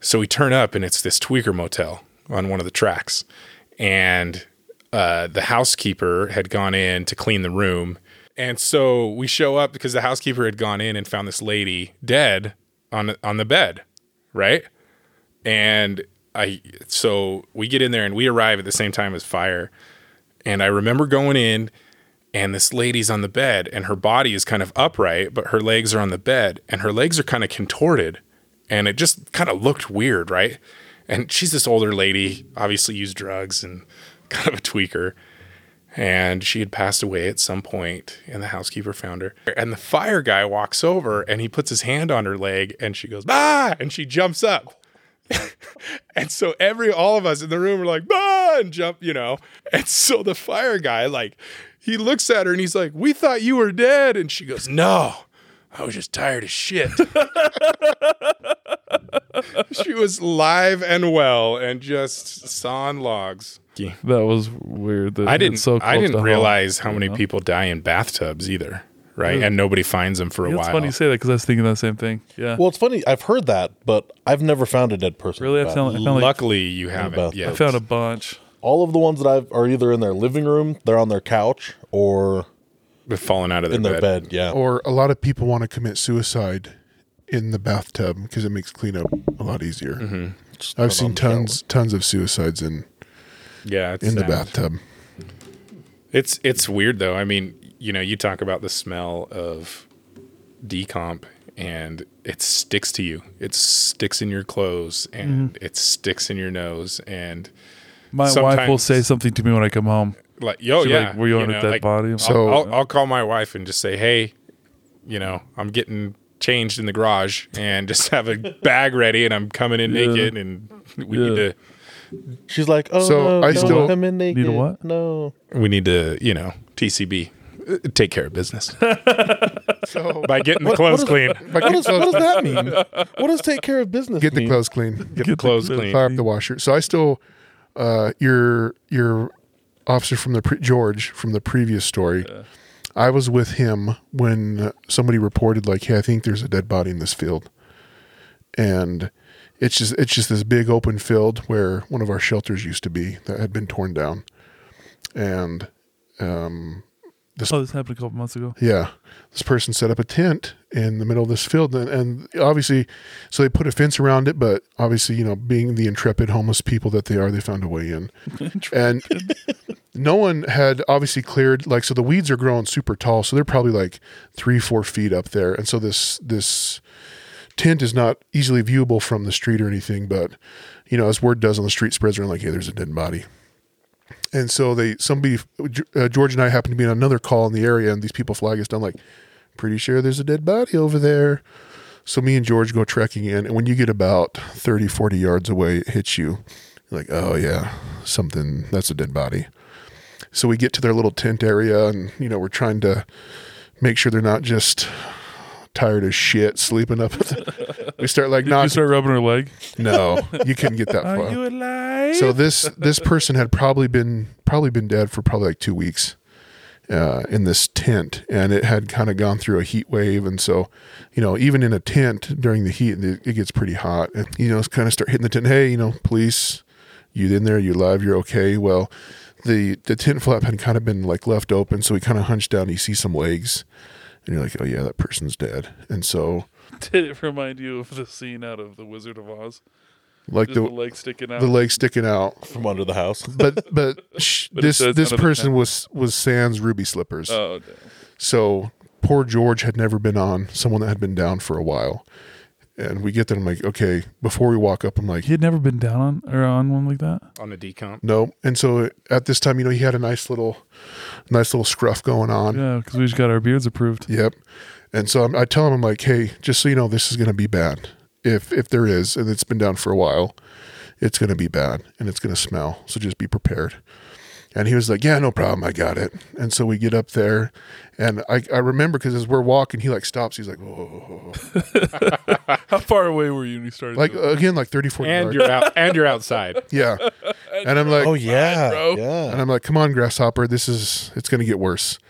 So we turn up and it's this tweaker motel on one of the tracks. And the housekeeper had gone in to clean the room. And so we show up because the housekeeper had gone in and found this lady dead on the bed, right? And so we get in there and we arrive at the same time as fire. And I remember going in and this lady's on the bed and her body is kind of upright, but her legs are on the bed and her legs are kind of contorted, and it just kind of looked weird. Right. And she's this older lady, obviously used drugs and kind of a tweaker. and she had passed away at some point, and the housekeeper found her. And the fire guy walks over, and he puts his hand on her leg, and she goes, "Ah!" and she jumps up. And so all of us in the room are like, "Ah!" and jump, you know. And so the fire guy, like, he looks at her, and he's like, "We thought you were dead." And she goes, "No, I was just tired as shit." She was live and well and just sawing logs. That was weird. That I didn't realize how many people die in bathtubs either, right? Yeah. And nobody finds them for a while. It's funny you say that because I was thinking that same thing. Yeah. Well, it's funny. I've heard that, but I've never found a dead person. Really? I found luckily, you haven't. Yeah. I found a bunch. All of the ones that are either in their living room, they're on their couch, or they've fallen out of their bed. Yeah. Or a lot of people want to commit suicide in the bathtub because it makes cleanup a lot easier. Mm-hmm. I've seen tons of suicides in the bathtub. It's weird though. I mean, you know, you talk about the smell of decomp, and it sticks to you. It sticks in your clothes, and it sticks in your nose. And my wife will say something to me when I come home. Like, "Yo, like, were you on a dead body?" So I'll call my wife and just say, "Hey, you know, I'm getting changed in the garage, and just have a bag ready, and I'm coming in naked, and we need to." She's like, "Oh, so no, I still come in naked. Need a what? No, we need to, you know, TCB, take care of business." So by getting the clothes clean. What does that mean? What does take care of business? Get the clothes clean. Get the clothes clean. Fire up the washer. So I still, your officer from the George from the previous story. I was with him when somebody reported, like, "Hey, I think there's a dead body in this field," and It's just this big open field where one of our shelters used to be that had been torn down. And this happened a couple months ago. Yeah. This person set up a tent in the middle of this field. And obviously, so they put a fence around it, but obviously, you know, being the intrepid homeless people that they are, they found a way in. And no one had obviously cleared, like, so the weeds are growing super tall. So they're probably like 3-4 feet up there. And so this tent is not easily viewable from the street or anything, but you know, as word does on the street, spreads around like, "Hey, there's a dead body." And so George and I happened to be on another call in the area, and these people flag us down like, "Pretty sure there's a dead body over there." So me and George go trekking in, and when you get about 30-40 yards away, it hits you. You're like, "Oh yeah, something, that's a dead body." So we get to their little tent area, and you know, we're trying to make sure they're not just tired as shit, sleeping up. We start like knocking. You start rubbing her leg? No, you couldn't get that far. Are you alive? So this person had probably been dead for probably like 2 weeks in this tent, and it had kind of gone through a heat wave, and so, you know, even in a tent during the heat, it gets pretty hot, and you know, it's kind of start hitting the tent. "Hey, you know, police, you in there? You alive? You're okay?" Well, the tent flap had kind of been like left open, so he kind of hunched down. And you see some legs. And you're like, "Oh yeah, that person's dead." And so, did it remind you of the scene out of The Wizard of Oz? Like the leg sticking out, from under the house. But this person was sans ruby slippers. Oh, okay. So poor George had never been on someone that had been down for a while. And we get there, I'm like, okay, before we walk up, I'm like... He had never been down on one like that? On a decomp? No. And so at this time, you know, he had a nice little scruff going on. Yeah, because we just got our beards approved. Yep. And so I tell him, I'm like, "Hey, just so you know, this is going to be bad. If there is, and it's been down for a while, it's going to be bad, and it's going to smell. So just be prepared." And he was like, "Yeah, no problem. I got it." And so we get up there, and I remember, because as we're walking, he like stops. He's like, "Whoa." How far away were you when you started? Like, again, like 30-40 yards. You're outside. Yeah. And I'm like, "Oh yeah, bro." Yeah. And I'm like, "Come on, grasshopper. It's going to get worse."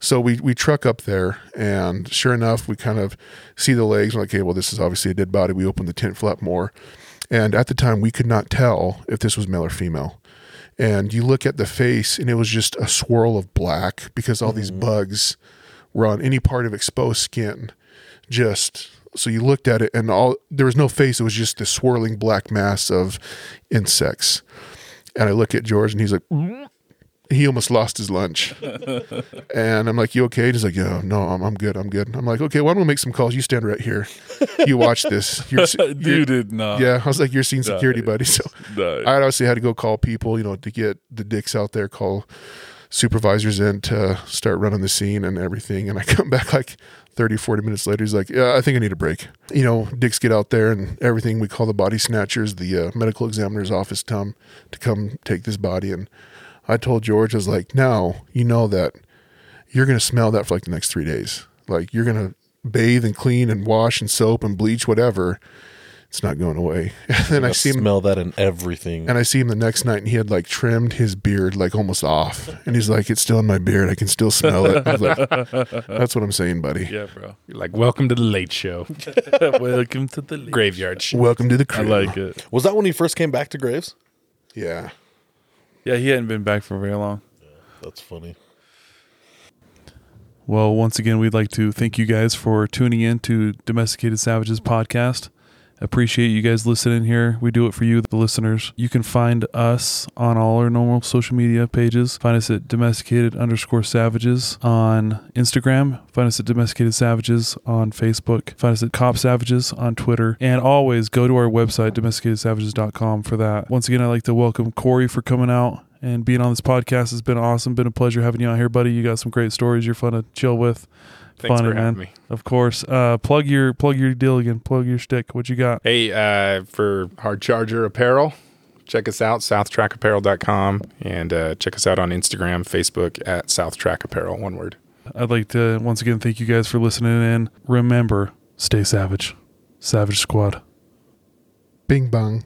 So we truck up there, and sure enough, we kind of see the legs. We're like, "Hey, well, this is obviously a dead body." We open the tent flap more. And at the time, we could not tell if this was male or female. And you look at the face, and it was just a swirl of black because all these bugs were on any part of exposed skin. Just so you looked at it, and there was no face. It was just this swirling black mass of insects. And I look at George, and he's like, he almost lost his lunch. And I'm like, "You okay?" And he's like, "Yeah, no, I'm good. I'm like, "Okay, well, I'm going to make some calls. You stand right here. You watch this." You did not. Yeah, I was like, "You're scene security, buddy." So I obviously had to go call people, you know, to get the dicks out there, call supervisors in to start running the scene and everything. And I come back like 30, 40 minutes later. He's like, yeah, I think I need a break. You know, dicks get out there and everything. We call the body snatchers, the medical examiner's office, to come take this body. And I told George, I was like, now, you know that you're going to smell that for like the next 3 days. Like, you're going to bathe and clean and wash and soap and bleach, whatever. It's not going away. And then I see him smell that in everything. And I see him the next night, and he had like trimmed his beard like almost off. And he's like, it's still in my beard. I can still smell it. Like, that's what I'm saying, buddy. Yeah, bro. You're like, welcome to the late show. Welcome to the late graveyard show. Welcome to the crib. I like it. Was that when he first came back to Graves? Yeah. Yeah, he hadn't been back for very long. Yeah, that's funny. Well, once again, we'd like to thank you guys for tuning in to Domesticated Savages podcast. Appreciate you guys listening here. We do it for you, the listeners. You can find us on all our normal social media pages. Find us at domesticated_savages on Instagram. Find us at Domesticated Savages on Facebook. Find us at Cop Savages on Twitter. And always go to our website, domesticatedsavages.com, for that. Once again, I'd like to welcome Kory for coming out and being on this podcast. It's been awesome. Been a pleasure having you out here, buddy. You got some great stories. You're fun to chill with. Thanks for having me. Of course. Plug your deal again. Plug your shtick. What you got? Hey, for Hard Charger Apparel, check us out, SouthTrackApparel.com, and check us out on Instagram, Facebook at South Track Apparel, one word. I'd like to once again thank you guys for listening in. Remember, stay savage. Savage Squad. Bing bong.